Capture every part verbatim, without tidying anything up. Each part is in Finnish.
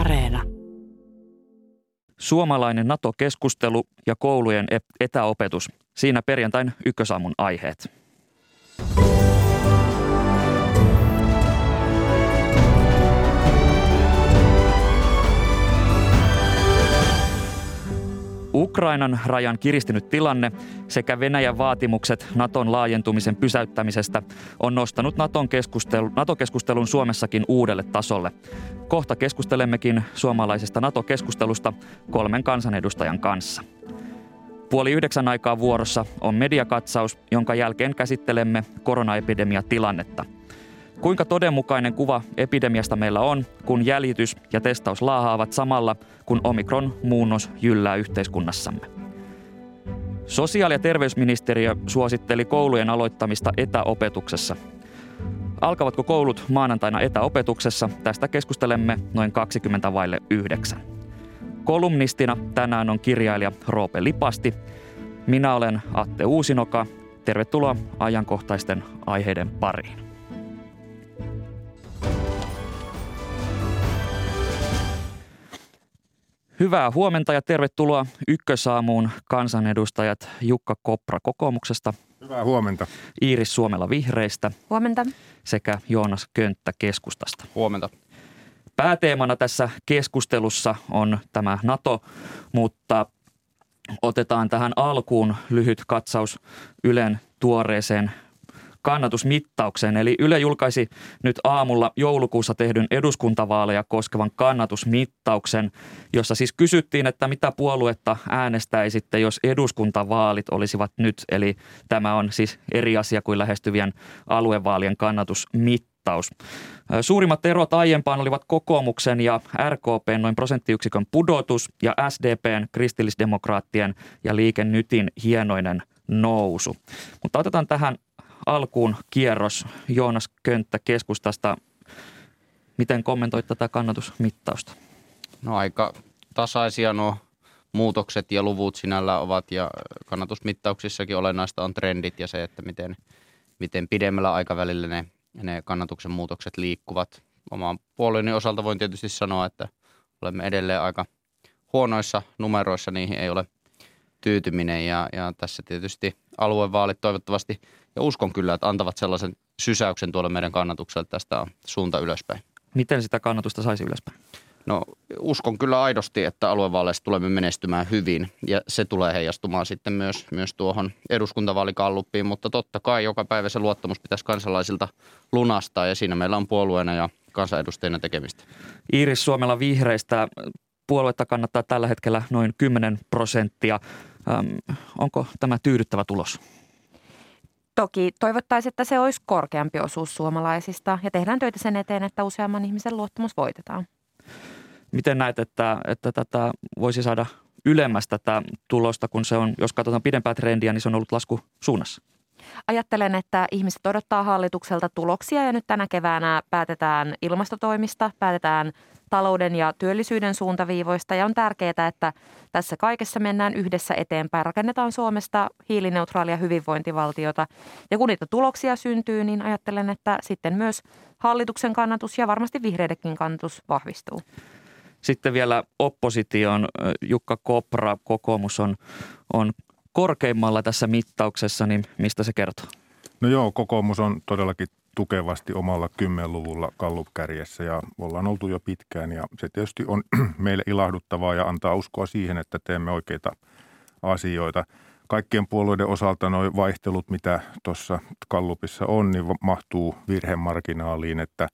Areena. Suomalainen NATO-keskustelu ja koulujen etäopetus. Siinä perjantain ykkösaamun aiheet. Ukrainan rajan kiristynyt tilanne sekä Venäjän vaatimukset Naton laajentumisen pysäyttämisestä on nostanut Naton keskustelu, NATO-keskustelun Suomessakin uudelle tasolle. Kohta keskustelemmekin suomalaisesta NATO-keskustelusta kolmen kansanedustajan kanssa. Puoli yhdeksän aikaa vuorossa on mediakatsaus, jonka jälkeen käsittelemme koronaepidemiatilannetta. Kuinka todenmukainen kuva epidemiasta meillä on, kun jäljitys ja testaus laahaavat samalla, kun omikron-muunnos jyllää yhteiskunnassamme? Sosiaali- ja terveysministeriö suositteli koulujen aloittamista etäopetuksessa. Alkavatko koulut maanantaina etäopetuksessa? Tästä keskustelemme noin kaksikymmentä vaille yhdeksän. Kolumnistina tänään on kirjailija Roope Lipasti. Minä olen Atte Uusinoka. Tervetuloa ajankohtaisten aiheiden pariin. Hyvää huomenta ja tervetuloa Ykkösaamuun kansanedustajat Jukka Kopra kokoomuksesta. Hyvää huomenta. Iiris Suomela vihreistä. Huomenta. Sekä Joonas Könttä keskustasta. Huomenta. Pääteemana tässä keskustelussa on tämä NATO, mutta otetaan tähän alkuun lyhyt katsaus Ylen tuoreeseen kannatusmittaukseen. Eli Yle julkaisi nyt aamulla joulukuussa tehdyn eduskuntavaaleja koskevan kannatusmittauksen, jossa siis kysyttiin, että mitä puoluetta äänestäisitte, jos eduskuntavaalit olisivat nyt. Eli tämä on siis eri asia kuin lähestyvien aluevaalien kannatusmittaus. Suurimmat erot aiempaan olivat kokoomuksen ja R K P:n noin prosenttiyksikön pudotus ja S D P:n, kristillisdemokraattien ja Liike Nytin hienoinen nousu. Mutta otetaan tähän alkuun kierros. Joonas Könttä keskustasta. Miten kommentoit tätä kannatusmittausta? No aika tasaisia nuo muutokset ja luvut sinällä ovat, ja kannatusmittauksissakin olennaista on trendit ja se, että miten, miten pidemmällä aikavälillä ne, ne kannatuksen muutokset liikkuvat. Oman puolueeni osalta voin tietysti sanoa, että olemme edelleen aika huonoissa numeroissa, niihin ei ole tyytyminen ja, ja tässä tietysti aluevaalit toivottavasti ja uskon kyllä, että antavat sellaisen sysäyksen tuolle meidän kannatukselle, että tästä on suunta ylöspäin. Miten sitä kannatusta saisi ylöspäin? No uskon kyllä aidosti, että aluevaaleissa tulemme menestymään hyvin ja se tulee heijastumaan sitten myös, myös tuohon eduskuntavaalikalluppiin, mutta totta kai joka päivä se luottamus pitäisi kansalaisilta lunastaa ja siinä meillä on puolueena ja kansanedustajina tekemistä. Iiris Suomela vihreistä. Puoluetta kannattaa tällä hetkellä noin kymmenen prosenttia. Öm, onko tämä tyydyttävä tulos? Toki toivottaisiin, että se olisi korkeampi osuus suomalaisista ja tehdään töitä sen eteen, että useamman ihmisen luottamus voitetaan. Miten näet, että, että tätä voisi saada ylemmäs tätä tulosta, kun se on, jos katsotaan pidempää trendiä, niin se on ollut laskusuunnassa? Ajattelen, että ihmiset odottaa hallitukselta tuloksia ja nyt tänä keväänä päätetään ilmastotoimista, päätetään talouden ja työllisyyden suuntaviivoista ja on tärkeää, että tässä kaikessa mennään yhdessä eteenpäin. Rakennetaan Suomesta hiilineutraalia hyvinvointivaltiota ja kun niitä tuloksia syntyy, niin ajattelen, että sitten myös hallituksen kannatus ja varmasti vihreidenkin kannatus vahvistuu. Sitten vielä opposition. Jukka Kopra, kokoomus on, on korkeimmalla tässä mittauksessa, niin mistä se kertoo? No joo, kokoomus on todellakin tukevasti omalla kymmenluvulla Gallup-kärjessä ja ollaan oltu jo pitkään ja se tietysti on meille ilahduttavaa ja antaa uskoa siihen, että teemme oikeita asioita. Kaikkien puolueiden osalta nuo vaihtelut, mitä tuossa Gallupissa on, niin mahtuu virhemarginaaliin, että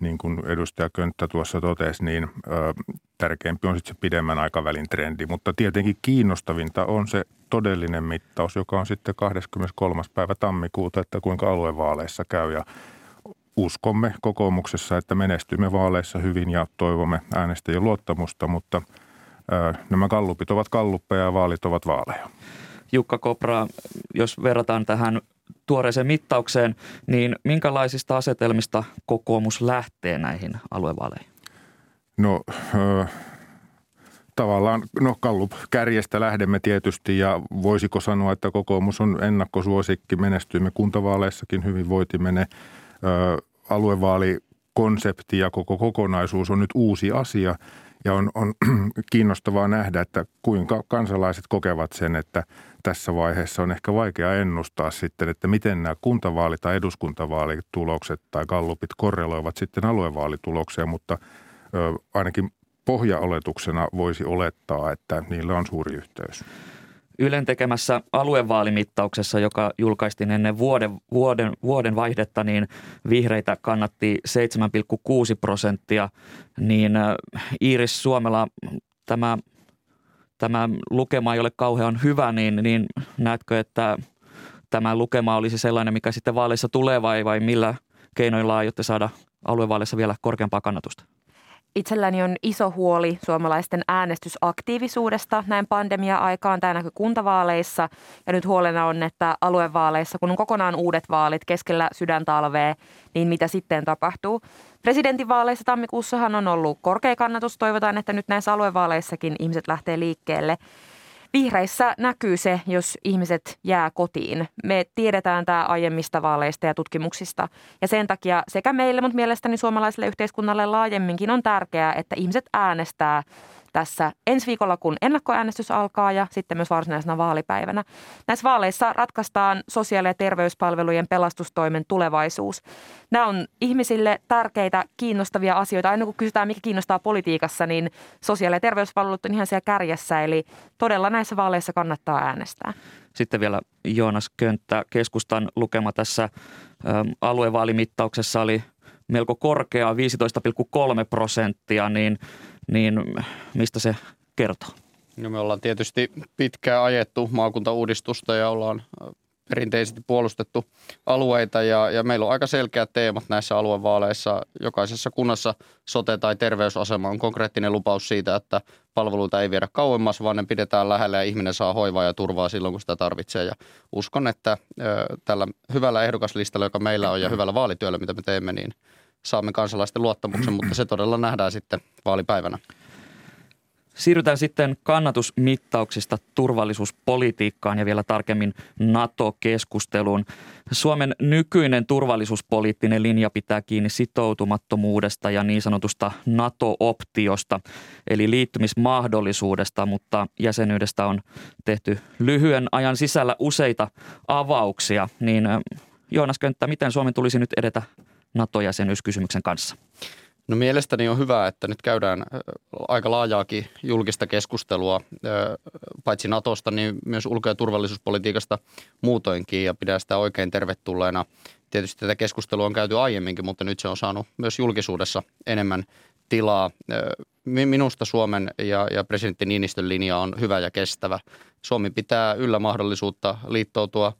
niin kuin edustaja Könttä tuossa totesi, niin ö, tärkeämpi on sitten se pidemmän aikavälin trendi, mutta tietenkin kiinnostavinta on se todellinen mittaus, joka on sitten kahdeskymmeneskolmas päivä tammikuuta, että kuinka aluevaaleissa käy ja uskomme kokoomuksessa, että menestymme vaaleissa hyvin ja toivomme äänestäjien luottamusta, mutta ö, nämä gallupit ovat galluppeja ja vaalit ovat vaaleja. Jukka Kopra, jos verrataan tähän tuoreeseen mittaukseen, niin minkälaisista asetelmista kokoomus lähtee näihin aluevaaleihin? No äh, tavallaan no Gallup-kärjestä lähdemme tietysti ja voisiko sanoa, että kokoomus on ennakkosuosikki, menestyimme kuntavaaleissakin hyvin, voitimme ne äh, aluevaali konsepti ja koko kokonaisuus on nyt uusi asia ja on, on kiinnostavaa nähdä, että kuinka kansalaiset kokevat sen, että tässä vaiheessa on ehkä vaikea ennustaa sitten, että miten nämä kuntavaali- tai eduskuntavaalitulokset tai gallupit korreloivat sitten aluevaalitulokseen, mutta ö, ainakin pohjaoletuksena voisi olettaa, että niillä on suuri yhteys. Ylen tekemässä aluevaalimittauksessa, joka julkaistiin ennen vuoden, vuoden, vuoden vaihdetta, niin vihreitä kannatti seitsemän pilkku kuusi prosenttia. Niin Iiris Suomela, tämä, tämä lukema ei ole kauhean hyvä, niin, niin näetkö, että tämä lukema olisi sellainen, mikä sitten vaaleissa tulee vai, vai millä keinoilla aiotte saada aluevaaleissa vielä korkeampaa kannatusta? Itselläni on iso huoli suomalaisten äänestysaktiivisuudesta näin pandemia-aikaan tai ainakin kuntavaaleissa. Ja nyt huolena on, että aluevaaleissa, kun on kokonaan uudet vaalit keskellä sydäntalvea, niin mitä sitten tapahtuu? Presidentinvaaleissa tammikuussahan on ollut korkea kannatus. Toivotaan, että nyt näissä aluevaaleissakin ihmiset lähtee liikkeelle. Vihreissä näkyy se, jos ihmiset jää kotiin. Me tiedetään tämä aiemmista vaaleista ja tutkimuksista. Ja sen takia sekä meille, mutta mielestäni suomalaiselle yhteiskunnalle laajemminkin on tärkeää, että ihmiset äänestää tässä ensi viikolla, kun ennakkoäänestys alkaa ja sitten myös varsinaisena vaalipäivänä. Näissä vaaleissa ratkaistaan sosiaali- ja terveyspalvelujen pelastustoimen tulevaisuus. Nämä on ihmisille tärkeitä, kiinnostavia asioita. Aina kun kysytään, mikä kiinnostaa politiikassa, niin sosiaali- ja terveyspalvelut on ihan siellä kärjessä. Eli todella näissä vaaleissa kannattaa äänestää. Sitten vielä Joonas Könttä, keskustan lukema tässä aluevaalimittauksessa oli melko korkea, viisitoista pilkku kolme prosenttia, niin Niin mistä se kertoo? No me ollaan tietysti pitkään ajettu maakuntauudistusta ja ollaan perinteisesti puolustettu alueita ja, ja meillä on aika selkeät teemat näissä aluevaaleissa. Jokaisessa kunnassa sote- tai terveysasema on konkreettinen lupaus siitä, että palveluita ei viedä kauemmas, vaan ne pidetään lähellä ja ihminen saa hoivaa ja turvaa silloin, kun sitä tarvitsee. Ja uskon, että ö, tällä hyvällä ehdokaslistalla, joka meillä on ja hyvällä vaalityöllä, mitä me teemme, niin saamme kansalaisten luottamuksen, mutta se todella nähdään sitten vaalipäivänä. Siirrytään sitten kannatusmittauksista turvallisuuspolitiikkaan ja vielä tarkemmin NATO-keskusteluun. Suomen nykyinen turvallisuuspoliittinen linja pitää kiinni sitoutumattomuudesta ja niin sanotusta NATO-optiosta, eli liittymismahdollisuudesta, mutta jäsenyydestä on tehty lyhyen ajan sisällä useita avauksia. Niin Joonas Könttä, miten Suomen tulisi nyt edetä NATO-jäsenyyskysymyksen kanssa? No mielestäni on hyvä, että nyt käydään aika laajaakin julkista keskustelua paitsi NATOsta, niin myös ulko- ja turvallisuuspolitiikasta muutoinkin ja pidän sitä oikein tervetulleena. Tietysti tätä keskustelua on käyty aiemminkin, mutta nyt se on saanut myös julkisuudessa enemmän tilaa. Minusta Suomen ja, ja presidentti Niinistön linja on hyvä ja kestävä. Suomi pitää yllä mahdollisuutta liittoutua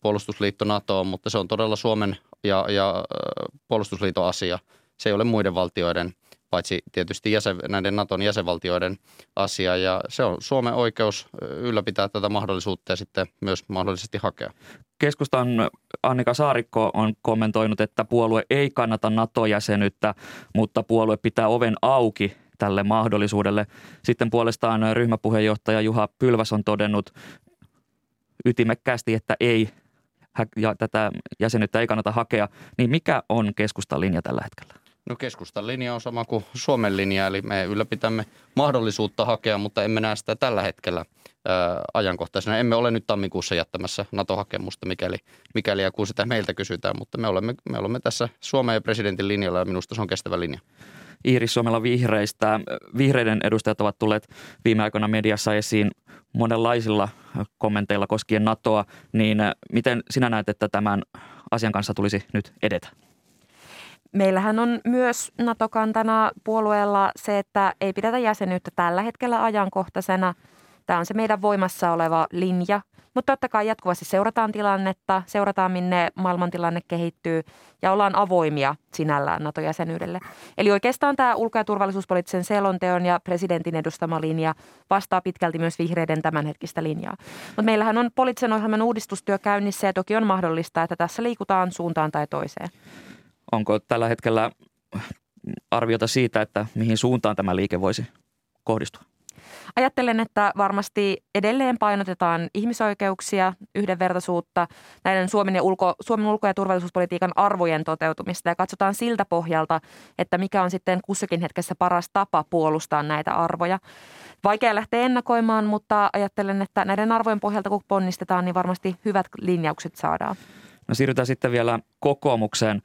puolustusliitto NATOon, mutta se on todella Suomen ja, ja puolustusliiton asia. Se ei ole muiden valtioiden, paitsi tietysti jäsen, näiden NATOn jäsenvaltioiden asia. Ja se on Suomen oikeus ylläpitää tätä mahdollisuutta ja sitten myös mahdollisesti hakea. Keskustan Annika Saarikko on kommentoinut, että puolue ei kannata NATO-jäsenyyttä, mutta puolue pitää oven auki tälle mahdollisuudelle. Sitten puolestaan ryhmäpuheenjohtaja Juha Pylväs on todennut ytimekkäästi, että ei ja tätä jäsenyyttä ei kannata hakea, niin mikä on keskustan linja tällä hetkellä? No keskustan linja on sama kuin Suomen linja, eli me ylläpitämme mahdollisuutta hakea, mutta emme näe sitä tällä hetkellä ää, ajankohtaisena. Emme ole nyt tammikuussa jättämässä NATO-hakemusta, mikäli, mikäli ja kun sitä meiltä kysytään, mutta me olemme, me olemme tässä Suomen ja presidentin linjalla ja minusta se on kestävä linja. Iiris Suomela vihreistä. Vihreiden edustajat ovat tulleet viime aikoina mediassa esiin monenlaisilla kommenteilla koskien NATOa, niin miten sinä näet, että tämän asian kanssa tulisi nyt edetä? Meillähän on myös NATO-kantana puolueella se, että ei pidetä jäsenyyttä tällä hetkellä ajankohtaisena. Tämä on se meidän voimassa oleva linja, mutta totta kai jatkuvasti seurataan tilannetta, seurataan minne maailmantilanne kehittyy ja ollaan avoimia sinällään NATO-jäsenyydelle. Eli oikeastaan tämä ulko- ja turvallisuuspoliittisen selonteon ja presidentin edustama linja vastaa pitkälti myös vihreiden tämänhetkistä linjaa. Mutta meillähän on poliittisen ohjelman uudistustyö käynnissä ja toki on mahdollista, että tässä liikutaan suuntaan tai toiseen. Onko tällä hetkellä arviota siitä, että mihin suuntaan tämä liike voisi kohdistua? Ajattelen, että varmasti edelleen painotetaan ihmisoikeuksia, yhdenvertaisuutta, näiden Suomen, ja ulko, Suomen ulko- ja turvallisuuspolitiikan arvojen toteutumista ja katsotaan siltä pohjalta, että mikä on sitten kussakin hetkessä paras tapa puolustaa näitä arvoja. Vaikea lähteä ennakoimaan, mutta ajattelen, että näiden arvojen pohjalta kun ponnistetaan, niin varmasti hyvät linjaukset saadaan. No siirrytään sitten vielä kokoomukseen.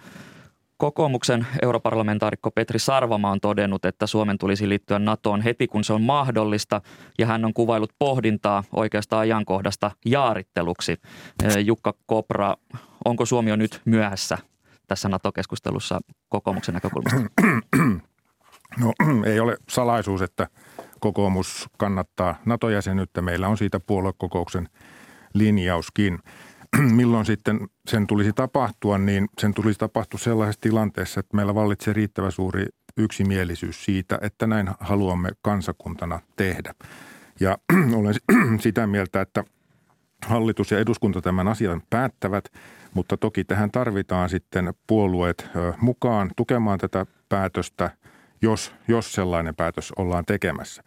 Kokoomuksen europarlamentaarikko Petri Sarvamaa on todennut, että Suomen tulisi liittyä NATOon heti, kun se on mahdollista, ja hän on kuvailut pohdintaa oikeasta ajankohdasta jaaritteluksi. Jukka Kopra, onko Suomi jo nyt myöhässä tässä NATO-keskustelussa kokoomuksen näkökulmasta? No ei ole salaisuus, että kokoomus kannattaa NATO-jäsenyyttä. Meillä on siitä puoluekokouksen linjauskin. Milloin sitten sen tulisi tapahtua, niin sen tulisi tapahtua sellaisessa tilanteessa, että meillä vallitsee riittävä suuri yksimielisyys siitä, että näin haluamme kansakuntana tehdä. Ja olen sitä mieltä, että hallitus ja eduskunta tämän asian päättävät, mutta toki tähän tarvitaan sitten puolueet mukaan tukemaan tätä päätöstä, jos, jos sellainen päätös ollaan tekemässä.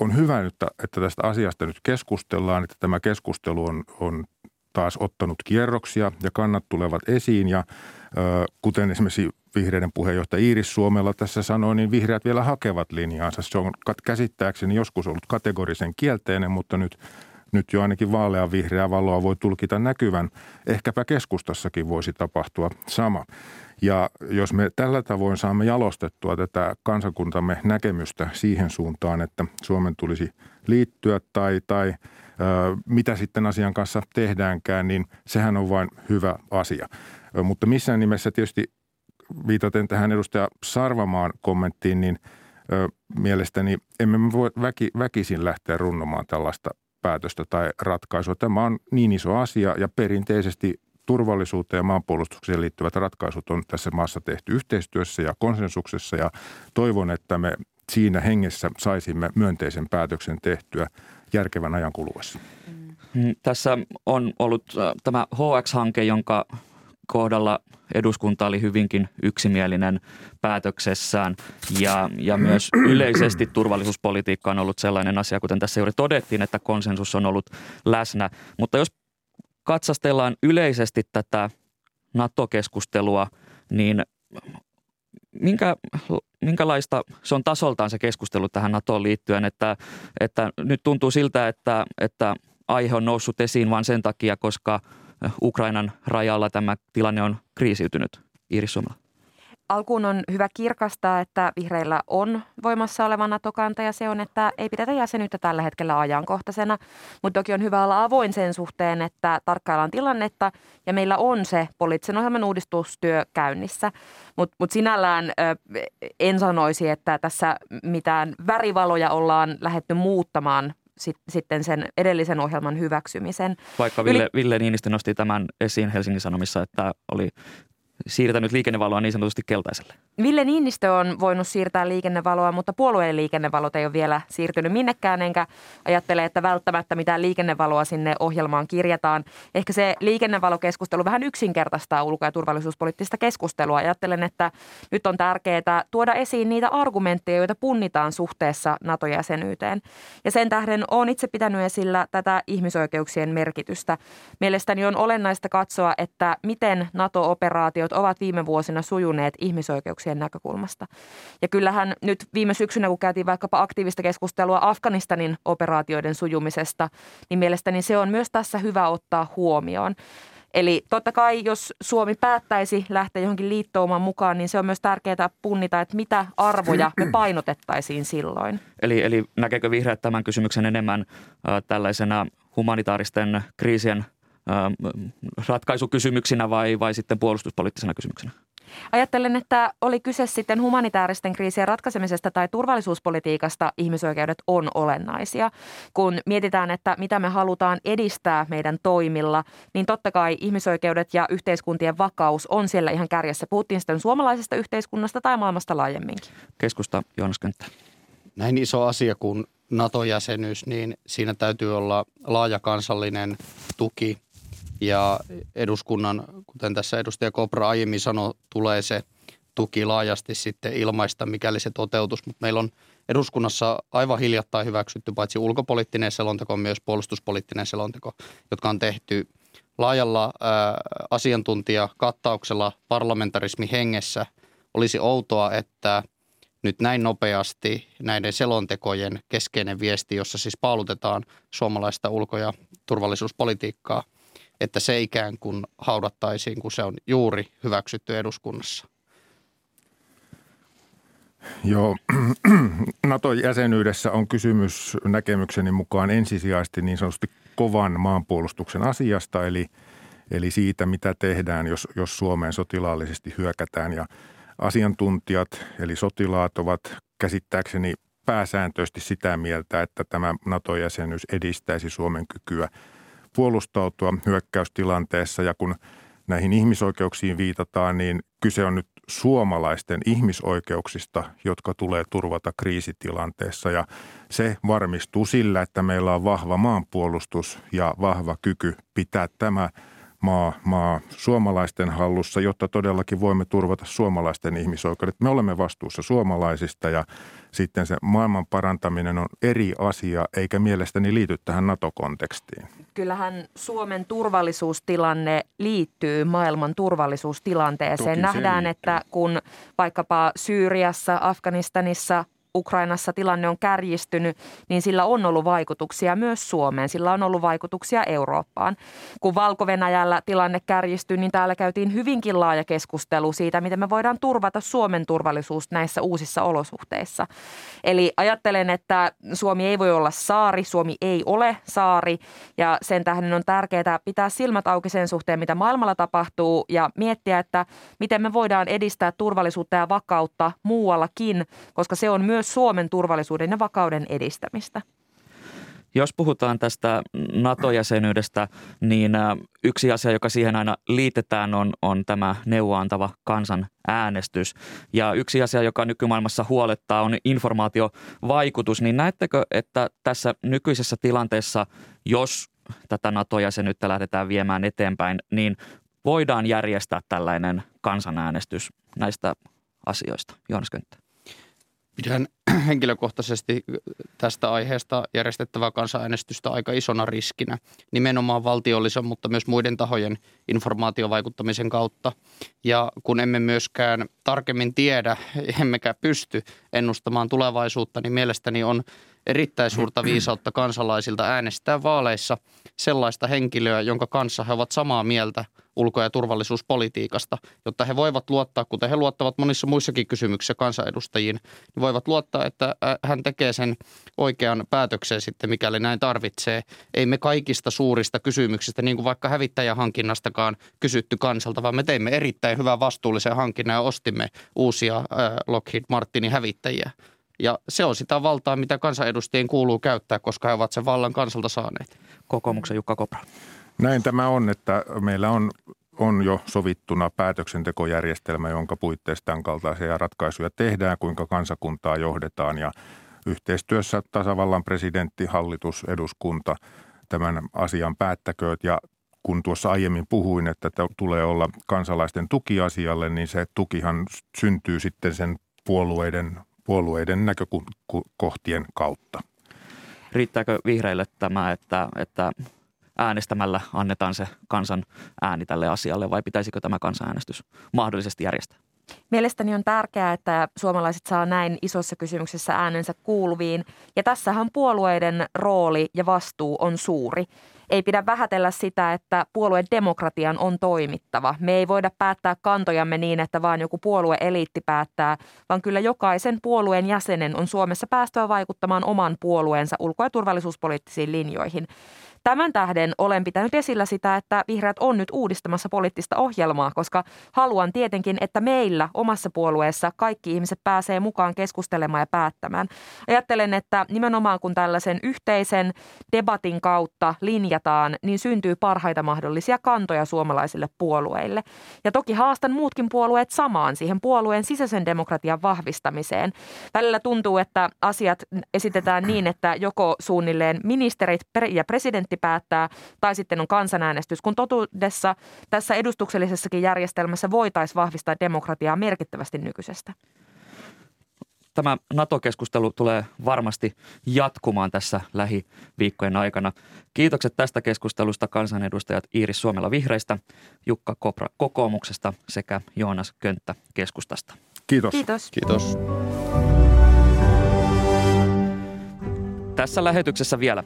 On hyvä nyt, että tästä asiasta nyt keskustellaan, että tämä keskustelu on, on taas ottanut kierroksia ja kannat tulevat esiin ja ö, kuten esimerkiksi vihreiden puheenjohtaja Iiris Suomela tässä sanoi, niin vihreät vielä hakevat linjaansa. Se on käsittääkseni joskus ollut kategorisen kielteinen, mutta nyt, nyt jo ainakin vaalean vihreää valoa voi tulkita näkyvän. Ehkäpä keskustassakin voisi tapahtua sama. Ja jos me tällä tavoin saamme jalostettua tätä kansakuntamme näkemystä siihen suuntaan, että Suomen tulisi liittyä tai, tai ö, mitä sitten asian kanssa tehdäänkään, niin sehän on vain hyvä asia. Ö, mutta missään nimessä tietysti viitaten tähän edustaja Sarvamaan kommenttiin, niin ö, mielestäni emme voi väki, väkisin lähteä runnomaan tällaista päätöstä tai ratkaisua. Tämä on niin iso asia ja perinteisesti turvallisuuteen ja maanpuolustukseen liittyvät ratkaisut on tässä maassa tehty yhteistyössä ja konsensuksessa ja toivon, että me siinä hengessä saisimme myönteisen päätöksen tehtyä järkevän ajan kuluessa. Tässä on ollut tämä H X-hanke, jonka kohdalla eduskunta oli hyvinkin yksimielinen päätöksessään ja, ja myös yleisesti turvallisuuspolitiikka on ollut sellainen asia, kuten tässä juuri todettiin, että konsensus on ollut läsnä, mutta jos katsastellaan yleisesti tätä NATO-keskustelua, niin minkä, minkälaista se on tasoltaan se keskustelu tähän NATOon liittyen, että, että nyt tuntuu siltä, että, että aihe on noussut esiin vain sen takia, koska Ukrainan rajalla tämä tilanne on kriisiytynyt. Iiris Suomela. Alkuun on hyvä kirkastaa, että vihreillä on voimassa oleva NATO-kanta ja se on, että ei pidetä jäsenyyttä tällä hetkellä ajankohtaisena, mutta toki on hyvä olla avoin sen suhteen, että tarkkaillaan tilannetta ja meillä on se poliittisen ohjelman uudistustyö käynnissä, mutta mut sinällään ö, en sanoisi, että tässä mitään värivaloja ollaan lähdetty muuttamaan sitten sen edellisen ohjelman hyväksymisen. Vaikka Ville, Yli... Ville Niinistö nosti tämän esiin Helsingin Sanomissa, että oli siirtänyt liikennevaloa niin sanotusti keltaiselle. Ville Niinistö on voinut siirtää liikennevaloa, mutta puolueen liikennevalot ei ole vielä siirtynyt minnekään, enkä ajattele, että välttämättä mitään liikennevaloa sinne ohjelmaan kirjataan. Ehkä se liikennevalokeskustelu vähän yksinkertaistaa ulko- ja turvallisuuspoliittista keskustelua. Ajattelen, että nyt on tärkeää tuoda esiin niitä argumentteja, joita punnitaan suhteessa NATO-jäsenyyteen. Ja sen tähden olen itse pitänyt esillä tätä ihmisoikeuksien merkitystä. Mielestäni on olennaista katsoa, että miten NATO-operaatio ovat viime vuosina sujuneet ihmisoikeuksien näkökulmasta. Ja kyllähän nyt viime syksynä, kun käytiin vaikkapa aktiivista keskustelua Afganistanin operaatioiden sujumisesta, niin mielestäni se on myös tässä hyvä ottaa huomioon. Eli totta kai, jos Suomi päättäisi lähteä johonkin liittoumaan mukaan, niin se on myös tärkeää punnita, että mitä arvoja me painotettaisiin silloin. Eli, eli näkeekö vihreät tämän kysymyksen enemmän äh, tällaisena humanitaaristen kriisien ratkaisukysymyksinä vai, vai sitten puolustuspoliittisena kysymyksenä? Ajattelen, että oli kyse sitten humanitaaristen kriisien ratkaisemisesta tai turvallisuuspolitiikasta, ihmisoikeudet on olennaisia. Kun mietitään, että mitä me halutaan edistää meidän toimilla, niin totta kai ihmisoikeudet ja yhteiskuntien vakaus on siellä ihan kärjessä. Puhuttiin sitten suomalaisesta yhteiskunnasta tai maailmasta laajemminkin. Keskusta, Joonas Könttä. Näin iso asia kuin NATO-jäsenyys, niin siinä täytyy olla laaja kansallinen tuki. Ja eduskunnan, kuten tässä edustaja Kopra aiemmin sanoi, tulee se tuki laajasti sitten ilmaista, mikäli se toteutus, mutta meillä on eduskunnassa aivan hiljattain hyväksytty paitsi ulkopoliittinen selonteko, myös puolustuspoliittinen selonteko, jotka on tehty laajalla ää, asiantuntijakattauksella parlamentarismin hengessä. Olisi outoa, että nyt näin nopeasti näiden selontekojen keskeinen viesti, jossa siis paalutetaan suomalaista ulko- ja turvallisuuspolitiikkaa, että se ikään kuin haudattaisiin, kun se on juuri hyväksytty eduskunnassa. Joo, NATO-jäsenyydessä on kysymys näkemykseni mukaan ensisijaisesti niin sanotusti kovan maanpuolustuksen asiasta, eli, eli siitä, mitä tehdään, jos, jos Suomeen sotilaallisesti hyökätään. Ja asiantuntijat, eli sotilaat, ovat käsittääkseni pääsääntöisesti sitä mieltä, että tämä NATO-jäsenyys edistäisi Suomen kykyä puolustautua hyökkäystilanteessa. Ja kun näihin ihmisoikeuksiin viitataan, niin kyse on nyt suomalaisten ihmisoikeuksista, jotka tulee turvata kriisitilanteessa. Ja se varmistuu sillä, että meillä on vahva maanpuolustus ja vahva kyky pitää tämä maa, maa suomalaisten hallussa, jotta todellakin voimme turvata suomalaisten ihmisoikeudet. Me olemme vastuussa suomalaisista ja sitten se maailman parantaminen on eri asia, eikä mielestäni liity tähän NATO-kontekstiin. Kyllähän Suomen turvallisuustilanne liittyy maailman turvallisuustilanteeseen. Nähdään, että kun vaikkapa Syyriassa, Afganistanissa, Ukrainassa tilanne on kärjistynyt, niin sillä on ollut vaikutuksia myös Suomeen. Sillä on ollut vaikutuksia Eurooppaan. Kun Valko-Venäjällä tilanne kärjistyy, niin täällä käytiin hyvinkin laaja keskustelu siitä, miten me voidaan turvata Suomen turvallisuus näissä uusissa olosuhteissa. Eli ajattelen, että Suomi ei voi olla saari, Suomi ei ole saari, ja sen tähden on tärkeää pitää silmät auki sen suhteen, mitä maailmalla tapahtuu, ja miettiä, että miten me voidaan edistää turvallisuutta ja vakautta muuallakin, koska se on myös Suomen turvallisuuden ja vakauden edistämistä. Jos puhutaan tästä NATO-jäsenyydestä, niin yksi asia, joka siihen aina liitetään, on, on tämä neuvoantava kansan äänestys. Ja yksi asia, joka nykymaailmassa huolettaa, on informaatiovaikutus. Niin näettekö, että tässä nykyisessä tilanteessa, jos tätä NATO-jäsenyyttä lähdetään viemään eteenpäin, niin voidaan järjestää tällainen kansanäänestys näistä asioista? Joonas Könttä. Pidän henkilökohtaisesti tästä aiheesta järjestettävää kansanäänestystä aika isona riskinä, nimenomaan valtiollisen, mutta myös muiden tahojen informaatiovaikuttamisen kautta. Ja kun emme myöskään tarkemmin tiedä, emmekä pysty ennustamaan tulevaisuutta, niin mielestäni on erittäin suurta viisautta kansalaisilta äänestää vaaleissa sellaista henkilöä, jonka kanssa he ovat samaa mieltä ulko- ja turvallisuuspolitiikasta, jotta he voivat luottaa, kuten he luottavat monissa muissakin kysymyksissä kansanedustajiin, niin voivat luottaa, että hän tekee sen oikean päätöksen sitten, mikäli näin tarvitsee. Ei me kaikista suurista kysymyksistä, niin kuin vaikka hävittäjähankinnastakaan kysytty kansalta, vaan me teimme erittäin hyvän vastuullisen hankinnan ja ostimme uusia Lockheed Martinin hävittäjiä. Ja se on sitä valtaa, mitä kansanedustajien kuuluu käyttää, koska he ovat sen vallan kansalta saaneet. Kokoomuksen Jukka Kopra. Näin tämä on, että meillä on, on jo sovittuna päätöksentekojärjestelmä, jonka puitteissa tämän kaltaisia ratkaisuja tehdään, kuinka kansakuntaa johdetaan. Ja yhteistyössä tasavallan presidentti, hallitus, eduskunta tämän asian päättäkööt. Ja kun tuossa aiemmin puhuin, että tulee olla kansalaisten tuki asialle, niin se tukihan syntyy sitten sen puolueiden puolueiden näkökohtien kautta. Riittääkö vihreille tämä, että, että äänestämällä annetaan se kansan ääni tälle asialle, vai pitäisikö tämä kansanäänestys mahdollisesti järjestää? Mielestäni on tärkeää, että suomalaiset saa näin isossa kysymyksessä äänensä kuuluviin, ja tässähän puolueiden rooli ja vastuu on suuri. Ei pidä vähätellä sitä, että puoluedemokratian on toimittava. Me ei voida päättää kantojamme niin, että vaan joku puolueeliitti päättää, vaan kyllä jokaisen puolueen jäsenen on Suomessa päästöä vaikuttamaan oman puolueensa ulko- ja turvallisuuspoliittisiin linjoihin. Tämän tähden olen pitänyt esillä sitä, että vihreät on nyt uudistamassa poliittista ohjelmaa, koska haluan tietenkin, että meillä omassa puolueessa kaikki ihmiset pääsee mukaan keskustelemaan ja päättämään. Ajattelen, että nimenomaan kun tällaisen yhteisen debatin kautta linjataan, niin syntyy parhaita mahdollisia kantoja suomalaisille puolueille. Ja toki haastan muutkin puolueet samaan siihen puolueen sisäisen demokratian vahvistamiseen. Välillä tuntuu, että asiat esitetään niin, että joko suunnilleen ministerit ja presidentti parlamentti päättää, tai sitten on kansanäänestys, kun totuudessa tässä edustuksellisessakin järjestelmässä voitaisiin vahvistaa demokratiaa merkittävästi nykyisestä. Tämä NATO-keskustelu tulee varmasti jatkumaan tässä lähiviikkojen aikana. Kiitokset tästä keskustelusta kansanedustajat Iiris Suomela Vihreistä, Jukka Kopra Kokoomuksesta sekä Joonas Könttä Keskustasta. Kiitos. Kiitos. Kiitos. Tässä lähetyksessä vielä.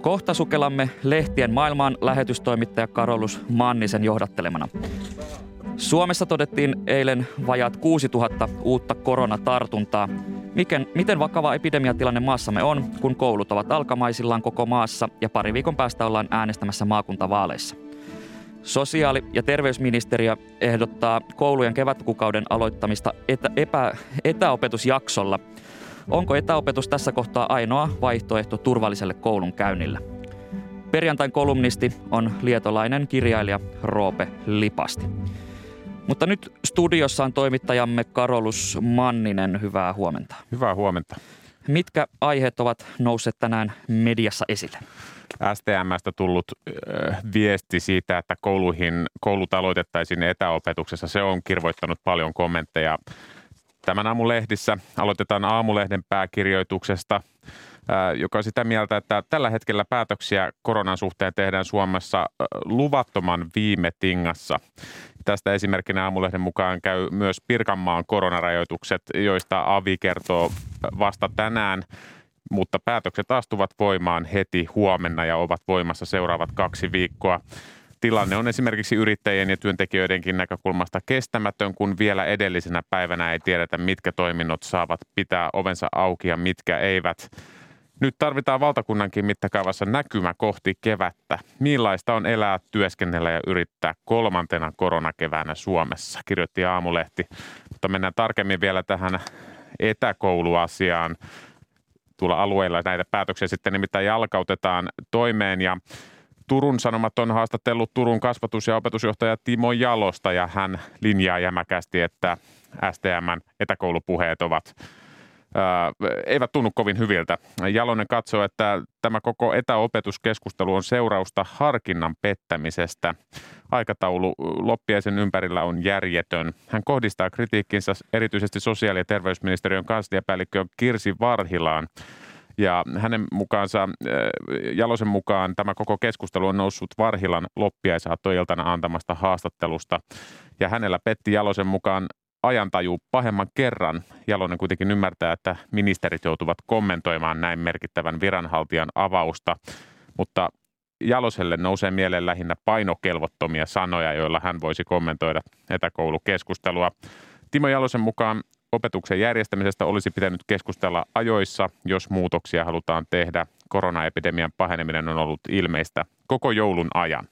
Kohta sukellamme lehtien maailmaan lähetystoimittaja Carolus Mannisen johdattelemana. Suomessa todettiin eilen vajaat kuusituhatta uutta koronatartuntaa. Miken, miten vakava epidemiatilanne maassamme on, kun koulut ovat alkamaisillaan koko maassa ja pari viikon päästä ollaan äänestämässä maakuntavaaleissa? Sosiaali- ja terveysministeriö ehdottaa koulujen kevätkuukauden aloittamista etä, epä, etäopetusjaksolla. Onko etäopetus tässä kohtaa ainoa vaihtoehto turvalliselle koulunkäynnille? Perjantain kolumnisti on lietolainen kirjailija Roope Lipasti. Mutta nyt studiossa on toimittajamme Carolus Manninen. Hyvää huomenta. Hyvää huomenta. Mitkä aiheet ovat nousseet tänään mediassa esille? S T M:stä tullut äh, viesti siitä, että kouluihin, koulut aloitettaisiin etäopetuksessa. Se on kirvoittanut paljon kommentteja. Tämän aamun lehdissä aloitetaan aamulehden pääkirjoituksesta, joka on sitä mieltä, että tällä hetkellä päätöksiä koronan suhteen tehdään Suomessa luvattoman viime tingassa. Tästä esimerkkinä aamulehden mukaan käy myös Pirkanmaan koronarajoitukset, joista A V I kertoo vasta tänään, mutta päätökset astuvat voimaan heti huomenna ja ovat voimassa seuraavat kaksi viikkoa. Tilanne on esimerkiksi yrittäjien ja työntekijöidenkin näkökulmasta kestämätön, kun vielä edellisenä päivänä ei tiedetä, mitkä toiminnot saavat pitää ovensa auki ja mitkä eivät. Nyt tarvitaan valtakunnankin mittakaavassa näkymä kohti kevättä. Millaista on elää, työskennellä ja yrittää kolmantena koronakeväänä Suomessa, kirjoitti Aamulehti. Mutta mennään tarkemmin vielä tähän etäkouluasiaan. Tuolla alueilla näitä päätöksiä sitten nimittäin jalkautetaan toimeen ja Turun Sanomat on haastatellut Turun kasvatus- ja opetusjohtaja Timo Jalosta ja hän linjaa jämäkästi, että S T M:n etäkoulupuheet ovat, ää, eivät tunnu kovin hyviltä. Jalonen katsoo, että tämä koko etäopetuskeskustelu on seurausta harkinnan pettämisestä. Aikataulu loppiaisen ympärillä on järjetön. Hän kohdistaa kritiikkinsä erityisesti sosiaali- ja terveysministeriön kansliapäällikkö Kirsi Varhilaan. Ja hänen mukaansa, Jalosen mukaan, tämä koko keskustelu on noussut Varhilan loppiaisaattoiltana antamasta haastattelusta. Ja hänellä petti Jalosen mukaan ajantaju pahemman kerran. Jalonen kuitenkin ymmärtää, että ministerit joutuvat kommentoimaan näin merkittävän viranhaltijan avausta. Mutta Jaloselle nousee mieleen lähinnä painokelvottomia sanoja, joilla hän voisi kommentoida etäkoulukeskustelua. Timo Jalosen mukaan opetuksen järjestämisestä olisi pitänyt keskustella ajoissa, jos muutoksia halutaan tehdä. Koronaepidemian paheneminen on ollut ilmeistä koko joulun ajan.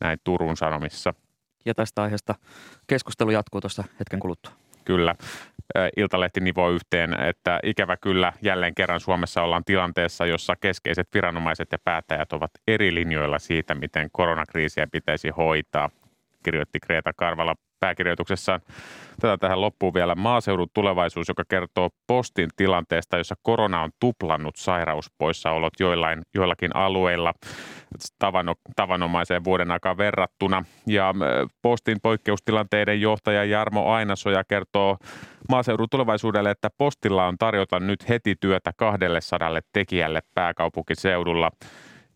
Näin Turun Sanomissa. Ja tästä aiheesta keskustelu jatkuu tuossa hetken kuluttua. Kyllä. Iltalehti nivoo yhteen, että ikävä kyllä jälleen kerran Suomessa ollaan tilanteessa, jossa keskeiset viranomaiset ja päättäjät ovat eri linjoilla siitä, miten koronakriisiä pitäisi hoitaa, kirjoitti Greta Karvala pääkirjoituksessaan. Tätä tähän loppuu vielä maaseudun tulevaisuus, joka kertoo Postin tilanteesta, jossa korona on tuplannut sairauspoissaolot joillain, joillakin alueilla tavano, tavanomaiseen vuoden aikaan verrattuna. Ja Postin poikkeustilanteiden johtaja Jarmo Ainasoja kertoo maaseudun tulevaisuudelle, että Postilla on tarjota nyt heti työtä kaksisataa tekijälle pääkaupunkiseudulla.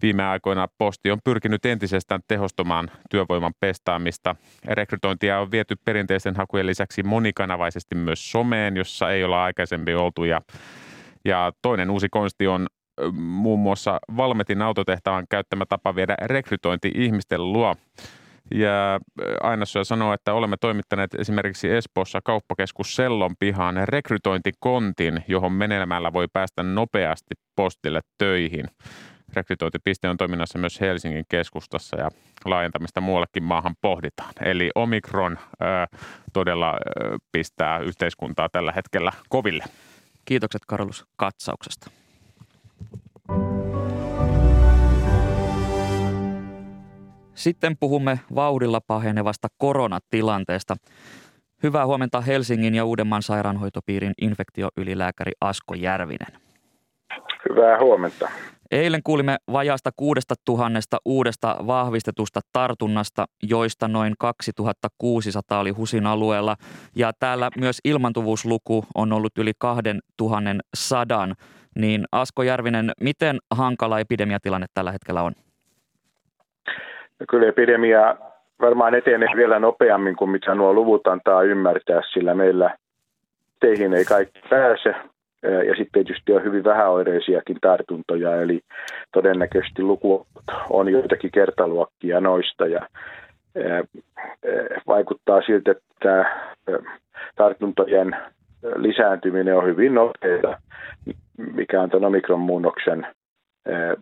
Viime aikoina Posti on pyrkinyt entisestään tehostamaan työvoiman pestaamista. Rekrytointia on viety perinteisten hakujen lisäksi monikanavaisesti myös someen, jossa ei olla aikaisemmin oltu. Ja, ja toinen uusi konsti on muun muassa Valmetin autotehtaan käyttämä tapa viedä rekrytointi ihmisten luo. Ja Ainasoja sanoo, että olemme toimittaneet esimerkiksi Espoossa kauppakeskus Sellon pihaan rekrytointikontin, johon menemällä voi päästä nopeasti Postille töihin. Rekrytointipiste on toiminnassa myös Helsingin keskustassa ja laajentamista muuallekin maahan pohditaan. Eli Omikron ää, todella ää, pistää yhteiskuntaa tällä hetkellä koville. Kiitokset Carolus katsauksesta. Sitten puhumme vauhdilla pahenevasta koronatilanteesta. Hyvää huomenta Helsingin ja Uudenmaan sairaanhoitopiirin infektioylilääkäri Asko Järvinen. Hyvää huomenta. Eilen kuulimme vajaasta kuudesta tuhannesta uudesta vahvistetusta tartunnasta, joista noin kaksituhattakuusisataa oli HUSin alueella. Ja täällä myös ilmantuvuusluku on ollut yli kaksituhattasataa. Niin Asko Järvinen, miten hankala epidemiatilanne tällä hetkellä on? No kyllä epidemia varmaan etenee vielä nopeammin kuin mitä nuo luvut antaa ymmärtää, sillä meillä teihin ei kaikki pääse. Ja sitten tietysti on hyvin vähäoireisiakin tartuntoja, eli todennäköisesti luku on joitakin kertaluokkia noista. Ja vaikuttaa siltä, että tartuntojen lisääntyminen on hyvin nopeaa, mikä on tämän omikronmuunnoksen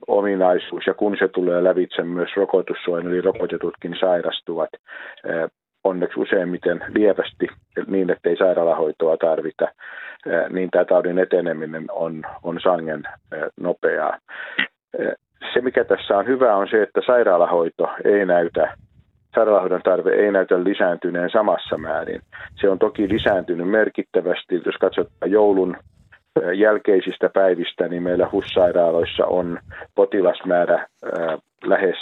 ominaisuus. Ja kun se tulee lävitse myös rokotussuojan, eli rokotetutkin sairastuvat onneksi useimmiten lievästi niin, että ei sairaalahoitoa tarvita, niin tämä taudin eteneminen on, on sangen nopeaa. Se, mikä tässä on hyvä, on se, että sairaalahoito ei näytä, sairaalahoidon tarve ei näytä lisääntyneen samassa määrin. Se on toki lisääntynyt merkittävästi. Jos katsotaan joulun jälkeisistä päivistä, niin meillä HUS-sairaaloissa on potilasmäärä lähes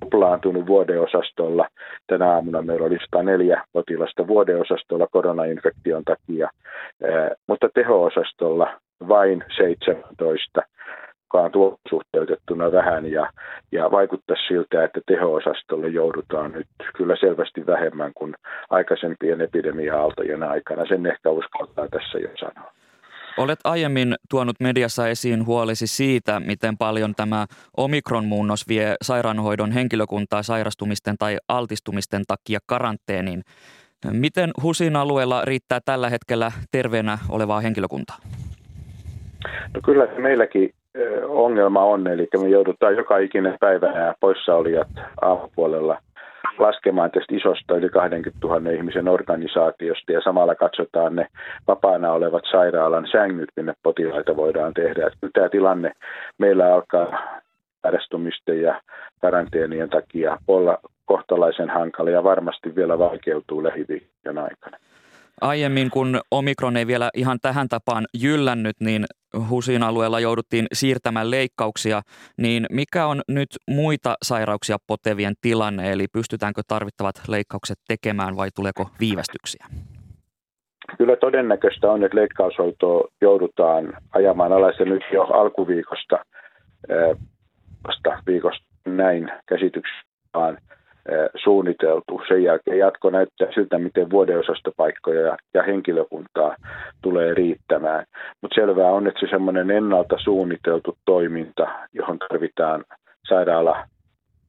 tuplaantunut vuodeosastolla. Tänä aamuna meillä oli sata neljä potilasta vuodeosastolla koronainfektion takia, mutta teho-osastolla vain seitsemäntoista, joka on tuohon suhteutettuna vähän, ja, ja vaikuttaa siltä, että teho-osastolle joudutaan nyt kyllä selvästi vähemmän kuin aikaisempien epidemia-aaltojen aikana. Sen ehkä uskaltaa tässä jo sanoa. Olet aiemmin tuonut mediassa esiin huolesi siitä, miten paljon tämä omikronmuunnos vie sairaanhoidon henkilökuntaa sairastumisten tai altistumisten takia karanteeniin. Miten HUSin alueella riittää tällä hetkellä terveenä olevaa henkilökuntaa? No kyllä meilläkin ongelma on, eli me joudutaan joka ikinen päivä poissaolijat aamupuolella laskemaan tästä isosta yli kaksikymmentätuhatta ihmisen organisaatiosta, ja samalla katsotaan ne vapaana olevat sairaalan sängyt, minne potilaita voidaan tehdä. Että tämä tilanne meillä alkaa sairastumisten ja karanteenien takia olla kohtalaisen hankala ja varmasti vielä vaikeutuu lähiviikkojen aikana. Aiemmin, kun omikron ei vielä ihan tähän tapaan jyllännyt, niin HUSin alueella jouduttiin siirtämään leikkauksia. Niin mikä on nyt muita sairauksia potevien tilanne? Eli pystytäänkö tarvittavat leikkaukset tekemään vai tuleeko viivästyksiä? Kyllä todennäköistä on, että leikkaushoitoa joudutaan ajamaan alas, ja nyt jo alkuviikosta, vasta viikosta näin käsityksessään suunniteltu. Sen jälkeen jatko näyttää siltä, miten vuodeosastopaikkoja ja henkilökuntaa tulee riittämään. Mutta selvää on, että se semmoinen ennalta suunniteltu toiminta, johon tarvitaan sairaala